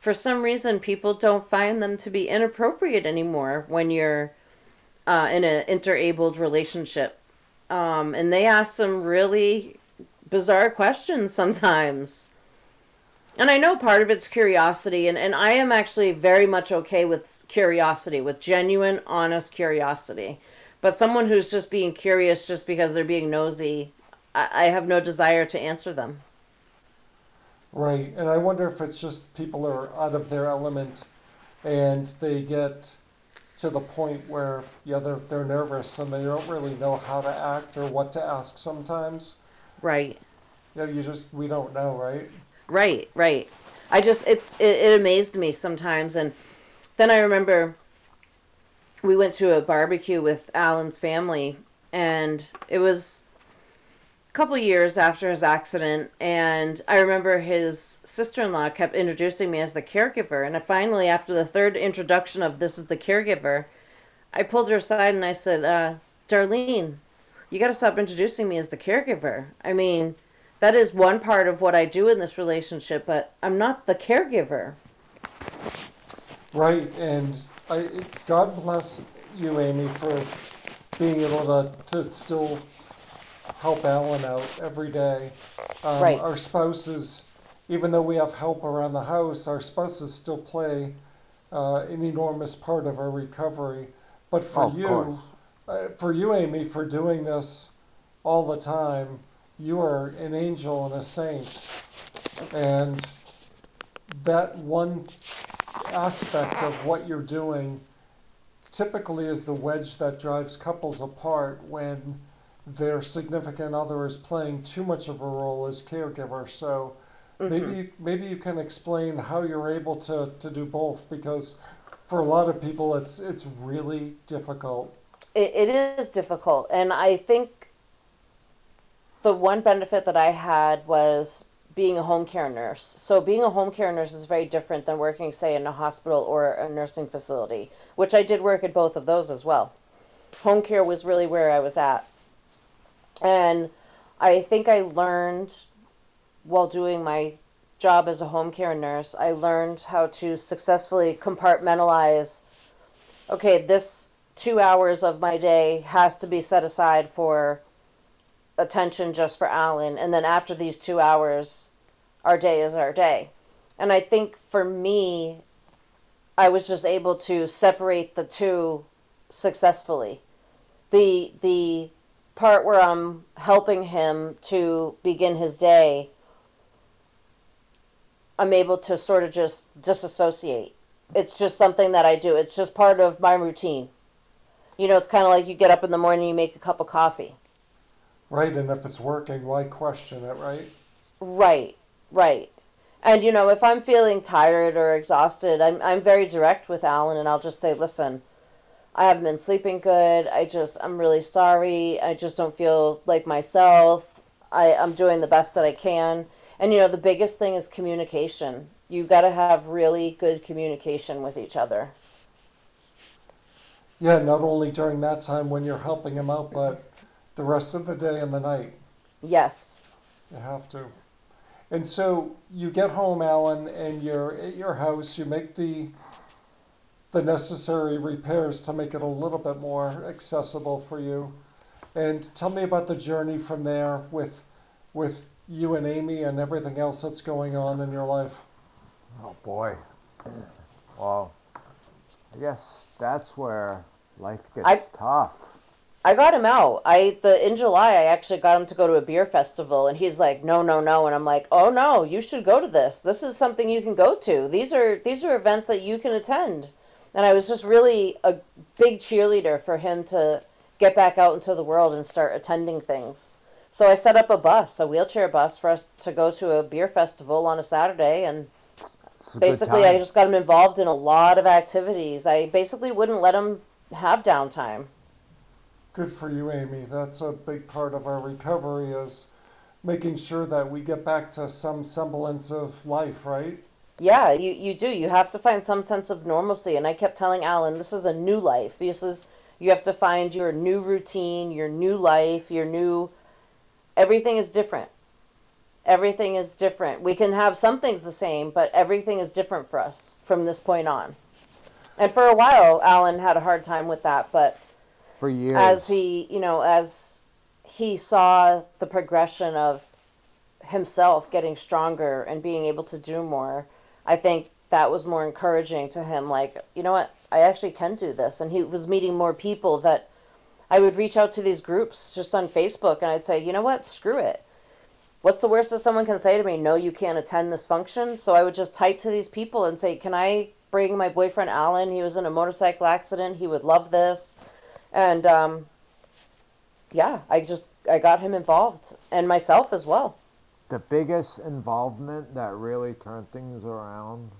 for some reason people don't find them to be inappropriate anymore when you're in an interabled relationship. And they ask some really bizarre questions sometimes. And I know part of it's curiosity, and I am actually very much okay with curiosity, with genuine, honest curiosity. But someone who's just being curious just because they're being nosy, I have no desire to answer them. Right. And I wonder if it's just people are out of their element and they get to the point where, yeah, they're nervous and they don't really know how to act or what to ask sometimes. Right. Yeah, you just, we don't know, right? Right, right. I just, it amazed me sometimes. And then I remember we went to a barbecue with Alan's family, and it was a couple years after his accident, and I remember his sister-in-law kept introducing me as the caregiver, and I finally, after the third introduction of "this is the caregiver," I pulled her aside and I said, "Darlene, you got to stop introducing me as the caregiver. I mean, that is one part of what I do in this relationship, but I'm not the caregiver." Right, and God bless you, Amy, for being able to still help Alan out every day. Right. Our spouses, even though we have help around the house, our spouses still play an enormous part of our recovery. But for you, Amy, for doing this all the time, you are an angel and a saint. And that one aspect of what you're doing typically is the wedge that drives couples apart when their significant other is playing too much of a role as caregiver. So maybe you can explain how you're able to do both, because for a lot of people it's really difficult. It is difficult, and I think the one benefit that I had was being a home care nurse. So being a home care nurse is very different than working, say, in a hospital or a nursing facility, which I did work at both of those as well. Home care was really where I was at. And I think I learned while doing my job as a home care nurse, I learned how to successfully compartmentalize, okay, this 2 hours of my day has to be set aside for attention just for Alan, and then after these 2 hours, our day is our day. And I think for me, I was just able to separate the two successfully. The part where I'm helping him to begin his day, I'm able to sort of just disassociate. It's just something that I do. It's just part of my routine. You know, it's kind of like you get up in the morning, you make a cup of coffee. Right, and if it's working, why question it, right? Right, right. And, you know, if I'm feeling tired or exhausted, I'm very direct with Alan, and I'll just say, listen, I haven't been sleeping good. I'm really sorry. I just don't feel like myself. I'm doing the best that I can. And, you know, the biggest thing is communication. You've got to have really good communication with each other. Yeah, not only during that time when you're helping him out, but the rest of the day and the night. Yes. You have to. And so you get home, Alan, and you're at your house. You make the necessary repairs to make it a little bit more accessible for you. And tell me about the journey from there with you and Amy and everything else that's going on in your life. Oh, boy. Wow. Yes, that's where life gets tough. I got him out. In July, I actually got him to go to a beer festival, and he's like, no, no, no. And I'm like, oh, no, you should go to this. This is something you can go to. These are events that you can attend. And I was just really a big cheerleader for him to get back out into the world and start attending things. So I set up a wheelchair bus for us to go to a beer festival on a Saturday, and basically I just got him involved in a lot of activities. I basically wouldn't let him have downtime. Good for you, Amy. That's a big part of our recovery, is making sure that we get back to some semblance of life, right? Yeah, you do. You have to find some sense of normalcy. And I kept telling Alan, this is a new life. You have to find your new routine, your new life, everything is different. Everything is different. We can have some things the same, but everything is different for us from this point on. And for a while, Alan had a hard time with that, but for years, as he saw the progression of himself getting stronger and being able to do more, I think that was more encouraging to him. Like, you know what, I actually can do this. And he was meeting more people that I would reach out to these groups just on Facebook, and I'd say, you know what, screw it. What's the worst that someone can say to me? No, you can't attend this function. So I would just type to these people and say, can I bring my boyfriend Alan? He was in a motorcycle accident. He would love this. And, yeah, I got him involved, and myself as well. The biggest involvement that really turned things around?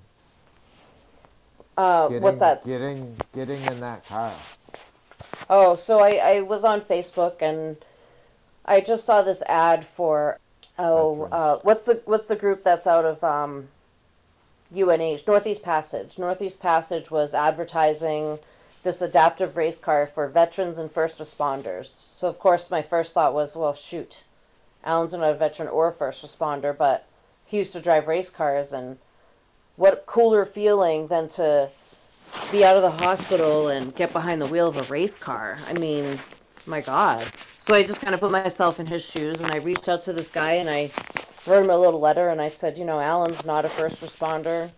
What's that? Getting in that car. Oh, so I was on Facebook, and I just saw this ad for, what's the group that's out of, UNH? Northeast Passage. Northeast Passage was advertising this adaptive race car for veterans and first responders. So, of course, my first thought was, well, shoot, Alan's not a veteran or a first responder, but he used to drive race cars, and what cooler feeling than to be out of the hospital and get behind the wheel of a race car. I mean, my God. So I just kind of put myself in his shoes, and I reached out to this guy, and I wrote him a little letter, and I said, you know, Alan's not a first responder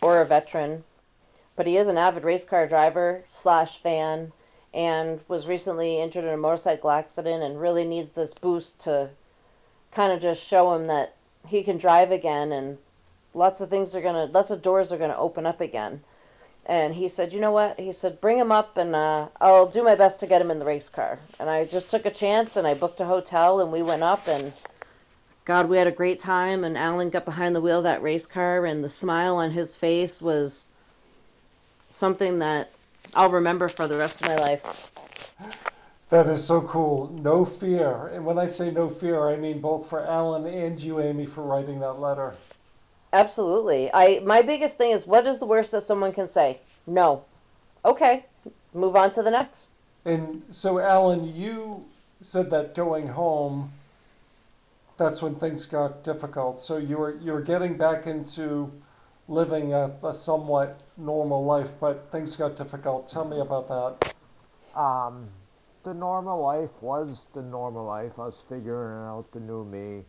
or a veteran, but he is an avid race car driver / fan, and was recently injured in a motorcycle accident, and really needs this boost to kind of just show him that he can drive again, and lots of doors are going to open up again. And he said, you know what? He said, bring him up, and I'll do my best to get him in the race car. And I just took a chance, and I booked a hotel, and we went up, and God, we had a great time, and Alan got behind the wheel of that race car, and the smile on his face was something that I'll remember for the rest of my life. That is so cool. No fear. And when I say no fear, I mean both for Alan and you, Amy, for writing that letter. Absolutely. My biggest thing is, what is the worst that someone can say? No. Okay. Move on to the next. And so, Alan, you said that going home, that's when things got difficult. So you were getting back into living a somewhat normal life, but things got difficult. Tell me about that. The normal life was the normal life. I was figuring out the new me,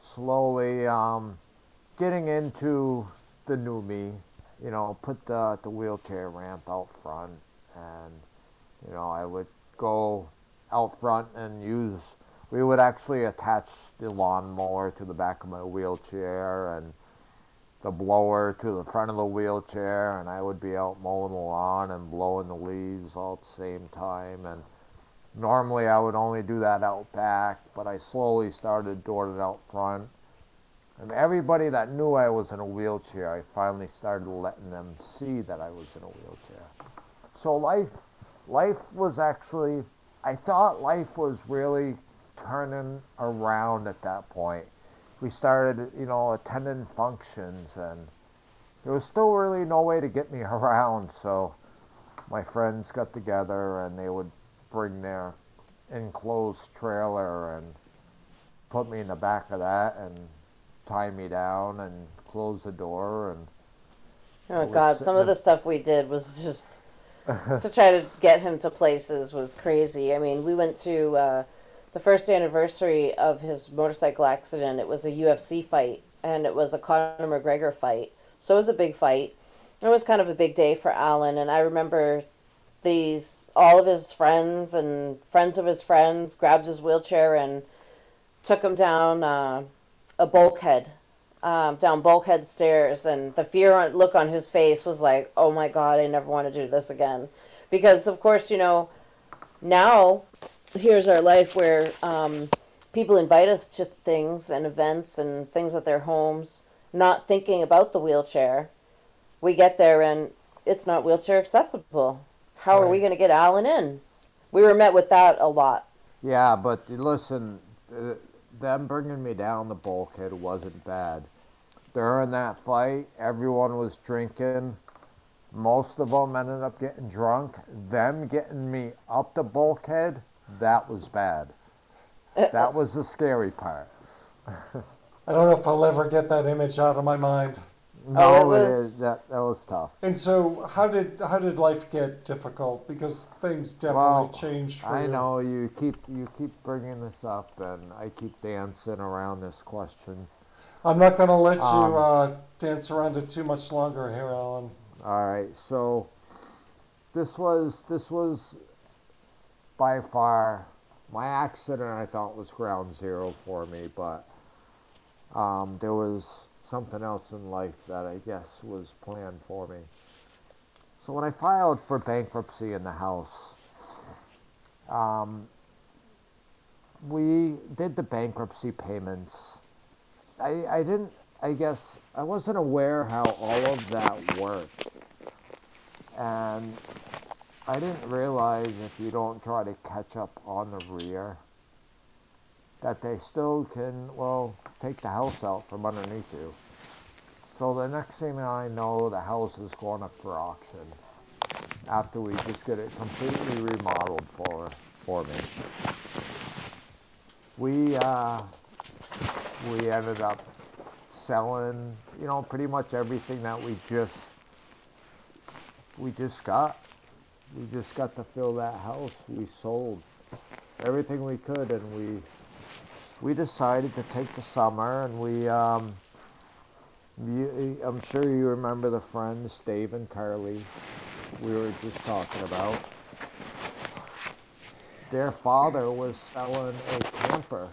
slowly getting into the new me. You know, put the wheelchair ramp out front, and you know, I would go out front and use. We would actually attach the lawnmower to the back of my wheelchair and the blower to the front of the wheelchair, and I would be out mowing the lawn and blowing the leaves all at the same time. And normally I would only do that out back, but I slowly started doing it out front. And everybody that knew I was in a wheelchair, I finally started letting them see that I was in a wheelchair. So life was actually, I thought life was really turning around at that point. We started, you know, attending functions, and there was still really no way to get me around. So my friends got together and they would bring their enclosed trailer and put me in the back of that and tie me down and close the door. And oh God, some of the stuff we did was just to try to get him to places was crazy. I mean, we went to the first anniversary of his motorcycle accident. It was a UFC fight, and it was a Conor McGregor fight. So it was a big fight. It was kind of a big day for Alan, and I remember all of his friends and friends of his friends grabbed his wheelchair and took him down a bulkhead, down bulkhead stairs, and the fear look on his face was like, oh my God, I never want to do this again. Because of course, you know, now here's our life where people invite us to things and events and things at their homes, not thinking about the wheelchair. We get there and it's not wheelchair accessible. How are we going to get Alan in? We were met with that a lot. Yeah, but listen, them bringing me down the bulkhead wasn't bad. During that fight, everyone was drinking. Most of them ended up getting drunk. Them getting me up the bulkhead, that was bad. That was the scary part. I don't know if I'll ever get that image out of my mind. No, that was tough. And so how did life get difficult? Because things definitely changed for you. I know you keep bringing this up, and I keep dancing around this question. I'm not going to let you dance around it too much longer here, Alan. All right. So this was by far my accident. I thought was ground zero for me, but there was something else in life that I guess was planned for me. So when I filed for bankruptcy in the house, we did the bankruptcy payments. I wasn't aware how all of that worked. And I didn't realize if you don't try to catch up on the rear, that they still can, take the house out from underneath you. So the next thing I know, the house is going up for auction after we just get it completely remodeled for me. We ended up selling, pretty much everything that we just got. We just got to fill that house. We sold everything we could, and we decided to take the summer, and I'm sure you remember the friends, Dave and Carly, we were just talking about. Their father was selling a camper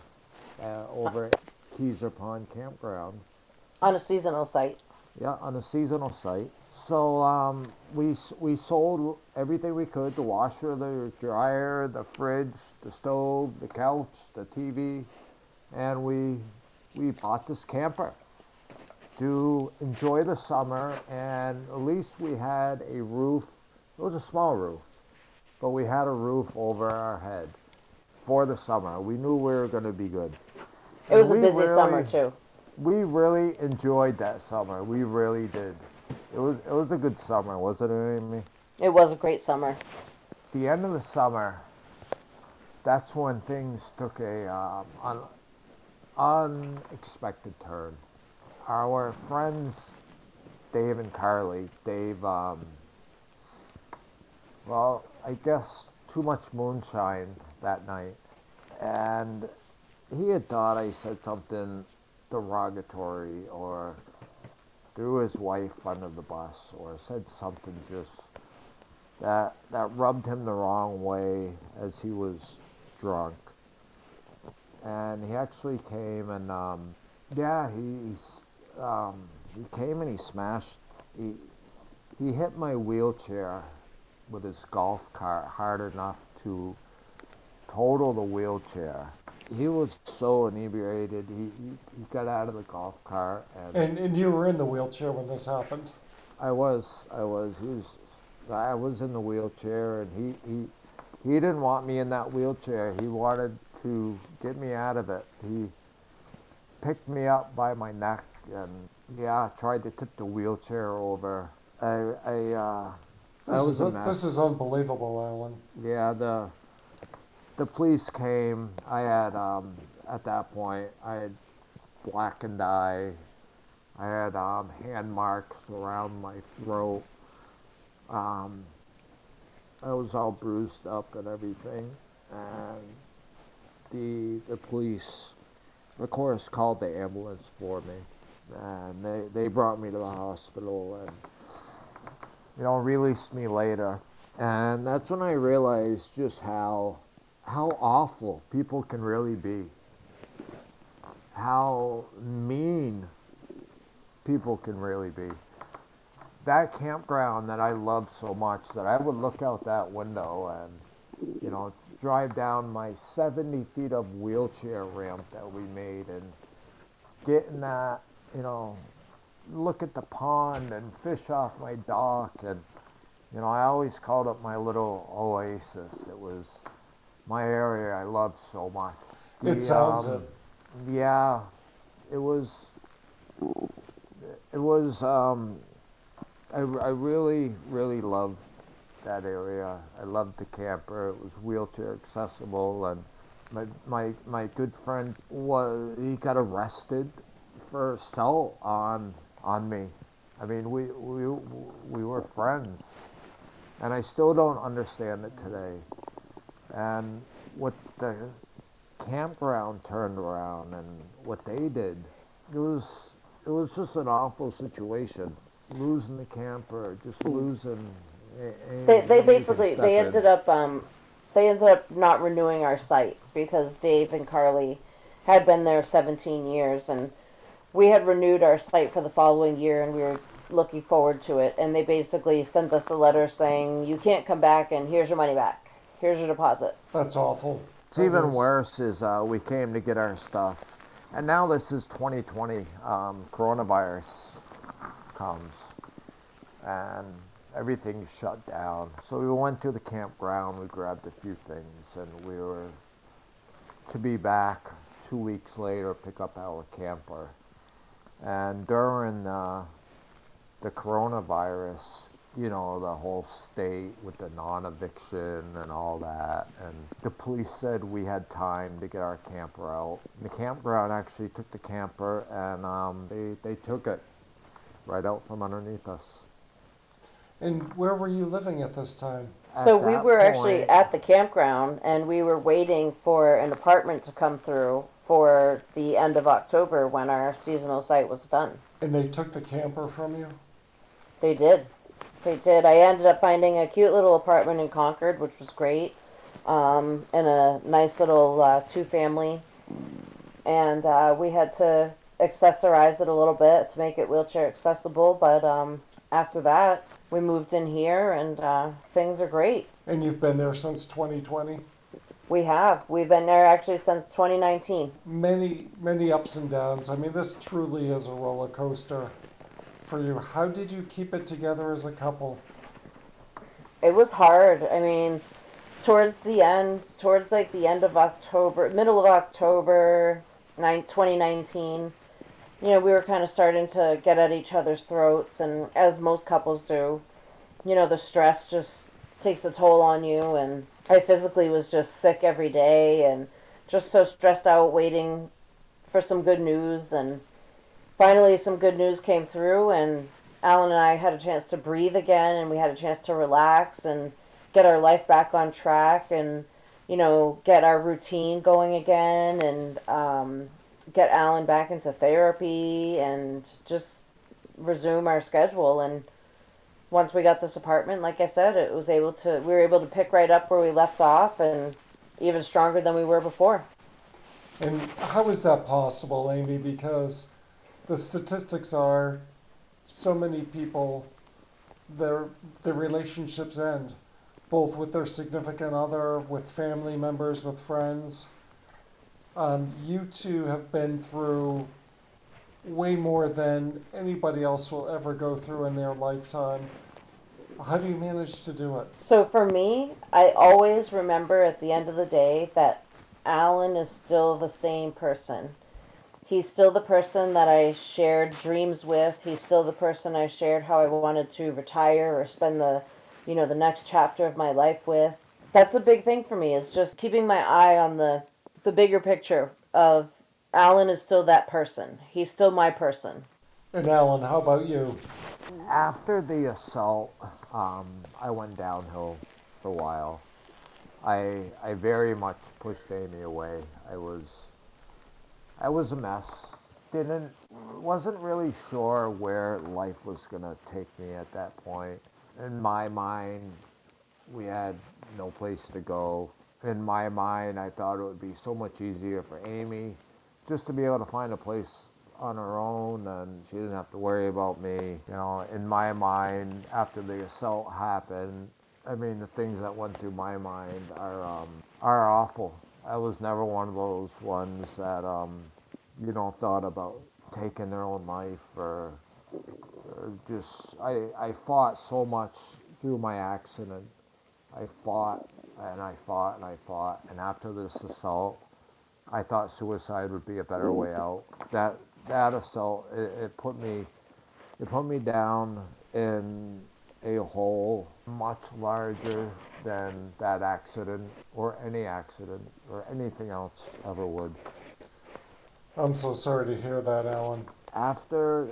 over at Kaiser Pond Campground. On a seasonal site. Yeah, on a seasonal site. So we sold everything we could, the washer, the dryer, the fridge, the stove, the couch, the TV. And we bought this camper to enjoy the summer, and at least we had a roof. It was a small roof, but we had a roof over our head for the summer. We knew we were going to be good. It was a busy summer too. We really enjoyed that summer. We really did. It was a good summer, wasn't it, Amy? It was a great summer. The end of the summer, that's when things took a unexpected turn. Our friends Dave and Carly, well, I guess too much moonshine that night, and he had thought I said something derogatory or threw his wife under the bus or said something just that rubbed him the wrong way as he was drunk. And he actually came and he came and he hit my wheelchair with his golf cart hard enough to total the wheelchair. He was so inebriated, he got out of the golf cart. And you were in the wheelchair when this happened? I was in the wheelchair, and he didn't want me in that wheelchair. He wanted to get me out of it. He picked me up by my neck and tried to tip the wheelchair over. I was a mess. This is unbelievable, Alan. Yeah, the police came. I had at that point I had blackened eye. I had hand marks around my throat. I was all bruised up and everything, and the police, of course, called the ambulance for me, and they brought me to the hospital and, released me later. And that's when I realized just how awful people can really be, how mean people can really be. That campground that I loved so much, that I would look out that window and, drive down my 70 feet of wheelchair ramp that we made and get in that, look at the pond and fish off my dock. And, I always called it my little oasis. It was my area I loved so much. It sounds it. Yeah, I really, really loved that area. I loved the camper. It was wheelchair accessible, and my good friend he got arrested for assault on me. I mean, we were friends, and I still don't understand it today. And what the campground turned around and what they did, it was just an awful situation. Losing the camper, just losing. They ended up not renewing our site because Dave and Carly had been there 17 years, and we had renewed our site for the following year, and we were looking forward to it. And they basically sent us a letter saying, "You can't come back, and here's your money back. Here's your deposit." That's awful. It's even worse is we came to get our stuff, and now this is 2020 coronavirus. Comes and everything's shut down. So we went to the campground, we grabbed a few things, and we were to be back 2 weeks later, pick up our camper. And during the coronavirus, the whole state with the non-eviction and all that, and the police said we had time to get our camper out. The campground actually took the camper, and they took it right out from underneath us. And where were you living at this time? So we were actually at the campground, and we were waiting for an apartment to come through for the end of October when our seasonal site was done. And they took the camper from you? They did. They did. I ended up finding a cute little apartment in Concord, which was great, and a nice little two-family. And we had to accessorize it a little bit to make it wheelchair accessible, but after that we moved in here, and things are great. And you've been there since 2020? We've been there actually since 2019. Many ups and downs. I mean, this truly is a roller coaster for you. How did you keep it together as a couple? It was hard. I mean, towards the end, the end of October, middle of October 2019, we were kind of starting to get at each other's throats, and as most couples do, the stress just takes a toll on you. And I physically was just sick every day and just so stressed out waiting for some good news, and finally some good news came through, and Alan and I had a chance to breathe again, and we had a chance to relax and get our life back on track, and, you know, get our routine going again, and get Alan back into therapy and just resume our schedule. And once we got this apartment, like I said, it was able to, we were able to pick right up where we left off, and even stronger than we were before. And how is that possible, Amy? Because the statistics are so many people, their relationships end, both with their significant other, with family members, with friends. You two have been through way more than anybody else will ever go through in their lifetime. How do you manage to do it? So for me, I always remember at the end of the day that Alan is still the same person. He's still the person that I shared dreams with. He's still the person I shared how I wanted to retire or spend the, you know, the next chapter of my life with. That's the big thing for me, is just keeping my eye on the bigger picture of Alan is still that person. He's still my person. And Alan, how about you? After the assault, I went downhill for a while. I very much pushed Amy away. I was a mess. Wasn't really sure where life was gonna take me at that point. In my mind, we had no place to go. In my mind, I thought it would be so much easier for Amy just to be able to find a place on her own, and she didn't have to worry about me. You know, in my mind, after the assault happened, I mean, the things that went through my mind are awful. I was never one of those ones that, you know, thought about taking their own life, or just, I fought so much through my accident. I fought and I fought and I fought. And after this assault, I thought suicide would be a better way out. That assault, it put me down in a hole much larger than that accident or any accident or anything else ever would. I'm so sorry to hear that, Alan. After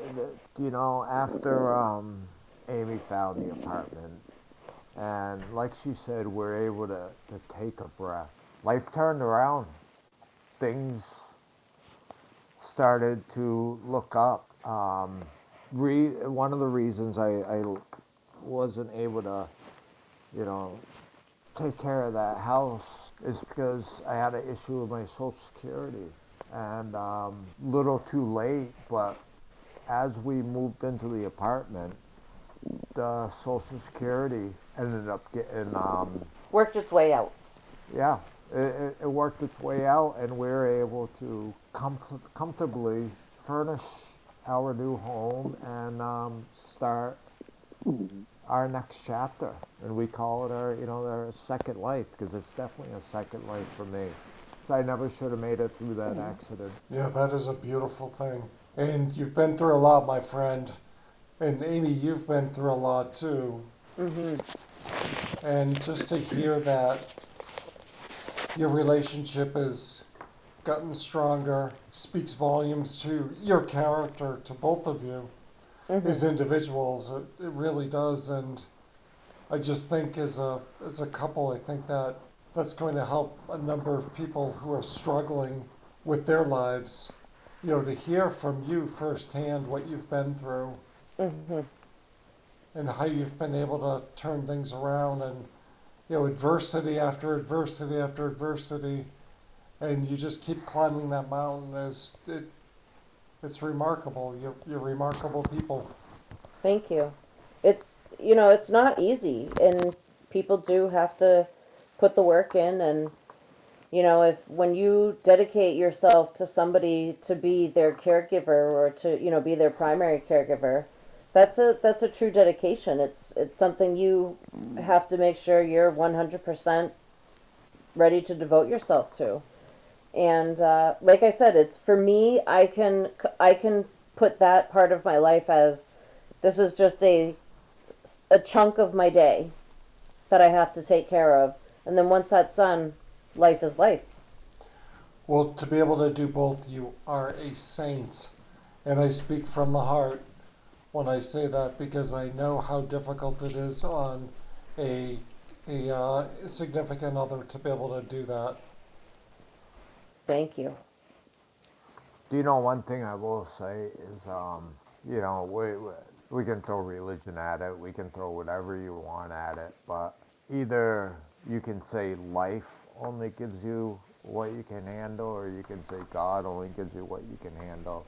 Amy found the apartment, and like she said, we're able to take a breath. Life turned around. Things started to look up. One of the reasons I wasn't able to, you know, take care of that house is because I had an issue with my Social Security, and little too late, but as we moved into the apartment, the Social Security ended up getting... worked its way out. Yeah. It worked its way out, and we were able to comfortably furnish our new home and start our next chapter. And we call it our second life, because it's definitely a second life for me. So I never should have made it through that accident. Yeah, that is a beautiful thing. And you've been through a lot, my friend. And Amy, you've been through a lot too. Mm-hmm. And just to hear that your relationship has gotten stronger speaks volumes to your character, to both of you, mm-hmm. as individuals. It really does, and I just think as a couple, I think that's going to help a number of people who are struggling with their lives, you know, to hear from you firsthand what you've been through, mm-hmm. and how you've been able to turn things around. And you know, adversity after adversity after adversity, and you just keep climbing that mountain. It's remarkable. You're remarkable people. Thank you. It's, you know, it's not easy, and people do have to put the work in. And you know, when you dedicate yourself to somebody to be their caregiver, or to, you know, be their primary caregiver, That's a true dedication. It's something you have to make sure you're 100% ready to devote yourself to. And like I said, it's, for me, I can put that part of my life as, this is just a chunk of my day that I have to take care of. And then once that's done, life is life. Well, to be able to do both, you are a saint. And I speak from the heart when I say that, because I know how difficult it is on a significant other to be able to do that. Thank you. Do you know, one thing I will say is, you know, we can throw religion at it, we can throw whatever you want at it, but either you can say life only gives you what you can handle, or you can say God only gives you what you can handle.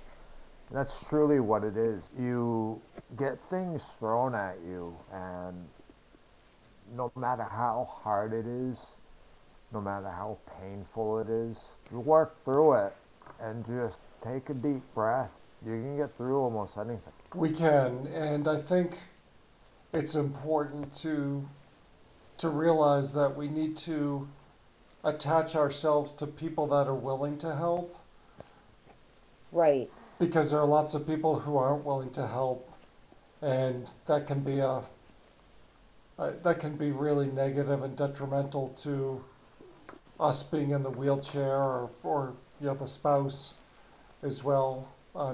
And that's truly what it is. You get things thrown at you, and no matter how hard it is, no matter how painful it is, you work through it and just take a deep breath. You can get through almost anything. We can, and I think it's important to realize that we need to attach ourselves to people that are willing to help. Right. Because there are lots of people who aren't willing to help, and that can be really negative and detrimental to us being in the wheelchair, or you know, the spouse as well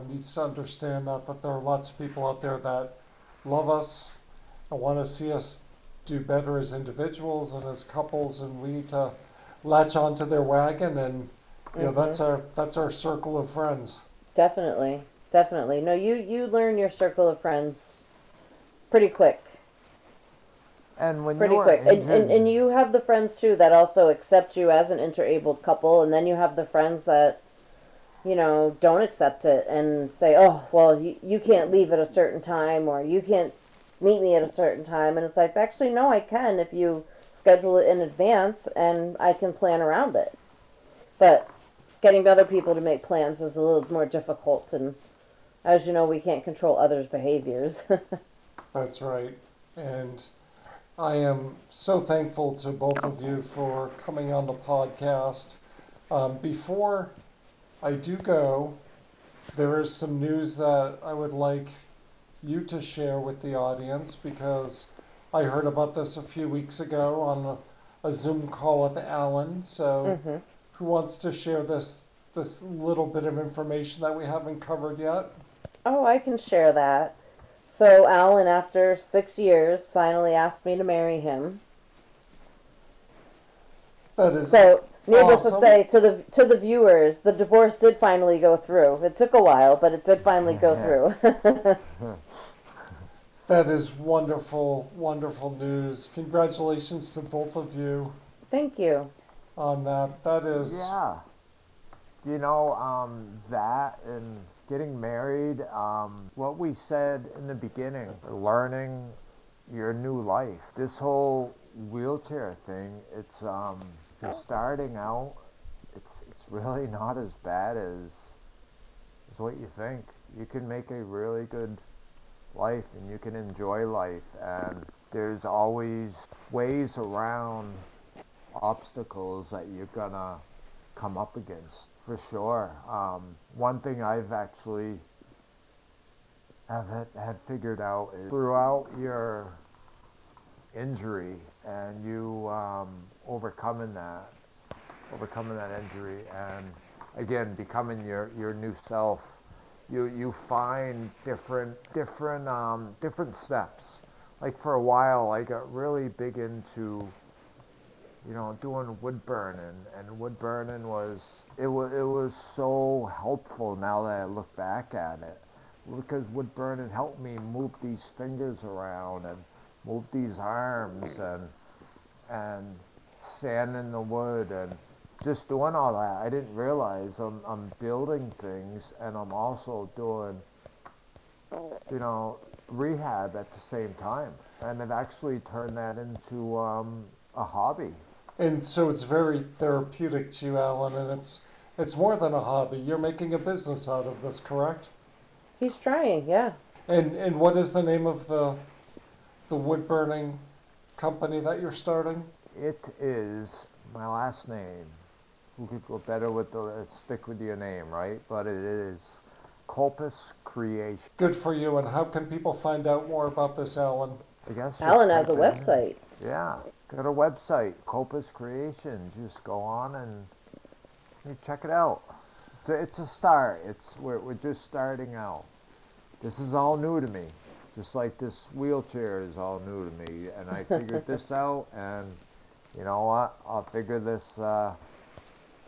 needs to understand that there are lots of people out there that love us and want to see us do better as individuals and as couples, and we need to latch onto their wagon, and you know, that's our circle of friends. Definitely, definitely. No, you learn your circle of friends pretty quick. And when pretty quick. And you have the friends, too, that also accept you as an interabled couple. And then you have the friends that, you know, don't accept it and say, oh, well, you can't leave at a certain time, or you can't meet me at a certain time. And it's like, actually, no, I can if you schedule it in advance and I can plan around it. But getting other people to make plans is a little more difficult. And as you know, we can't control others' behaviors. That's right. And I am so thankful to both of you for coming on the podcast. Before I do go, there is some news that I would like you to share with the audience, because I heard about this a few weeks ago on a Zoom call with Alan. So who wants to share this little bit of information that we haven't covered yet? Oh, I can share that. So Alan, after 6 years, finally asked me to marry him. That is so needless awesome. To say, to the viewers, the divorce did finally go through. It took a while, but it did finally go through. That is wonderful, wonderful news. Congratulations to both of you. Thank you. On that, that is you know, that and getting married, what we said in the beginning, learning your new life. This whole wheelchair thing, it's just starting out, it's really not as bad as what you think. You can make a really good life, and you can enjoy life, and there's always ways around obstacles that you're gonna come up against, for sure. One thing I've actually had figured out is throughout your injury and you overcoming that injury, and again becoming your new self, you find different steps. Like for a while, I got really big into, you know, doing wood burning, and wood burning was so helpful now that I look back at it, because wood burning helped me move these fingers around and move these arms and sanding the wood and just doing all that. I didn't realize I'm building things, and I'm also doing, you know, rehab at the same time, and I've actually turned that into a hobby. And so it's very therapeutic to you, Alan, and it's more than a hobby. You're making a business out of this, correct? He's trying, yeah. And what is the name of the wood burning company that you're starting? It is my last name. Who could go better with stick with your name, right? But it is Corpus Creations. Good for you. And how can people find out more about this, Alan? I guess Alan has a website. Yeah. Got a website, Corpus Creations. Just go on and Hey, check it out. It's a start. We're just starting out. This is all new to me. Just like this wheelchair is all new to me. And I figured this out, and you know what? I'll figure this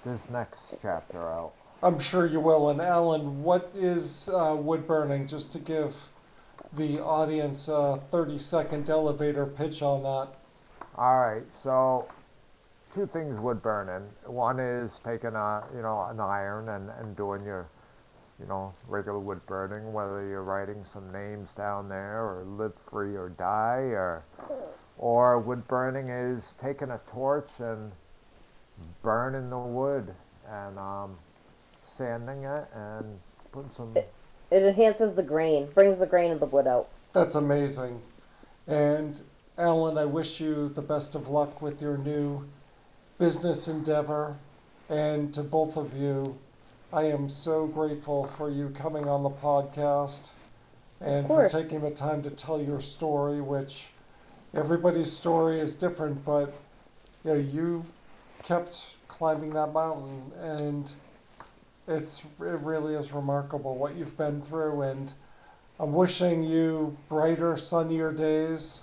this next chapter out. I'm sure you will. And Alan, what is wood burning? Just to give the audience a 30-second elevator pitch on that. All right. So two things wood burning. One is taking an iron and doing your regular wood burning, whether you're writing some names down there or live free or die, or wood burning is taking a torch and burning the wood and sanding it and putting some... It enhances the grain, brings the grain of the wood out. That's amazing. And Alan, I wish you the best of luck with your new business endeavor. And to both of you, I am so grateful for you coming on the podcast and for taking the time to tell your story, which everybody's story is different, but you kept climbing that mountain, and it really is remarkable what you've been through, and I'm wishing you brighter, sunnier days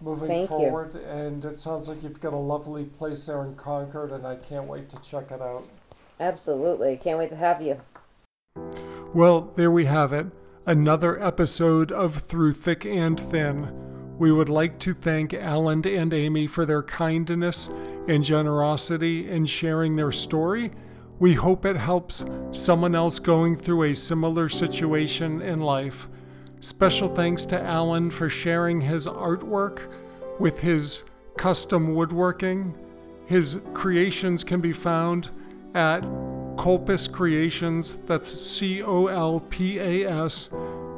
moving forward. Thank you. And it sounds like you've got a lovely place there in Concord, and I can't wait to check it out. Absolutely. Can't wait to have you. Well, there we have it. Another episode of Through Thick and Thin. We would like to thank Alan and Amy for their kindness and generosity in sharing their story. We hope it helps someone else going through a similar situation in life. Special thanks to Alan for sharing his artwork with his custom woodworking. His creations can be found at Corpus Creations, that's C-O-L-P-A-S,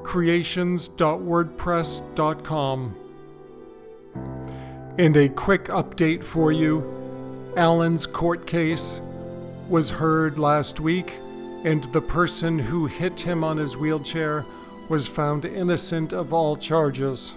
creations.wordpress.com. And a quick update for you. Alan's court case was heard last week, and the person who hit him on his wheelchair was found innocent of all charges.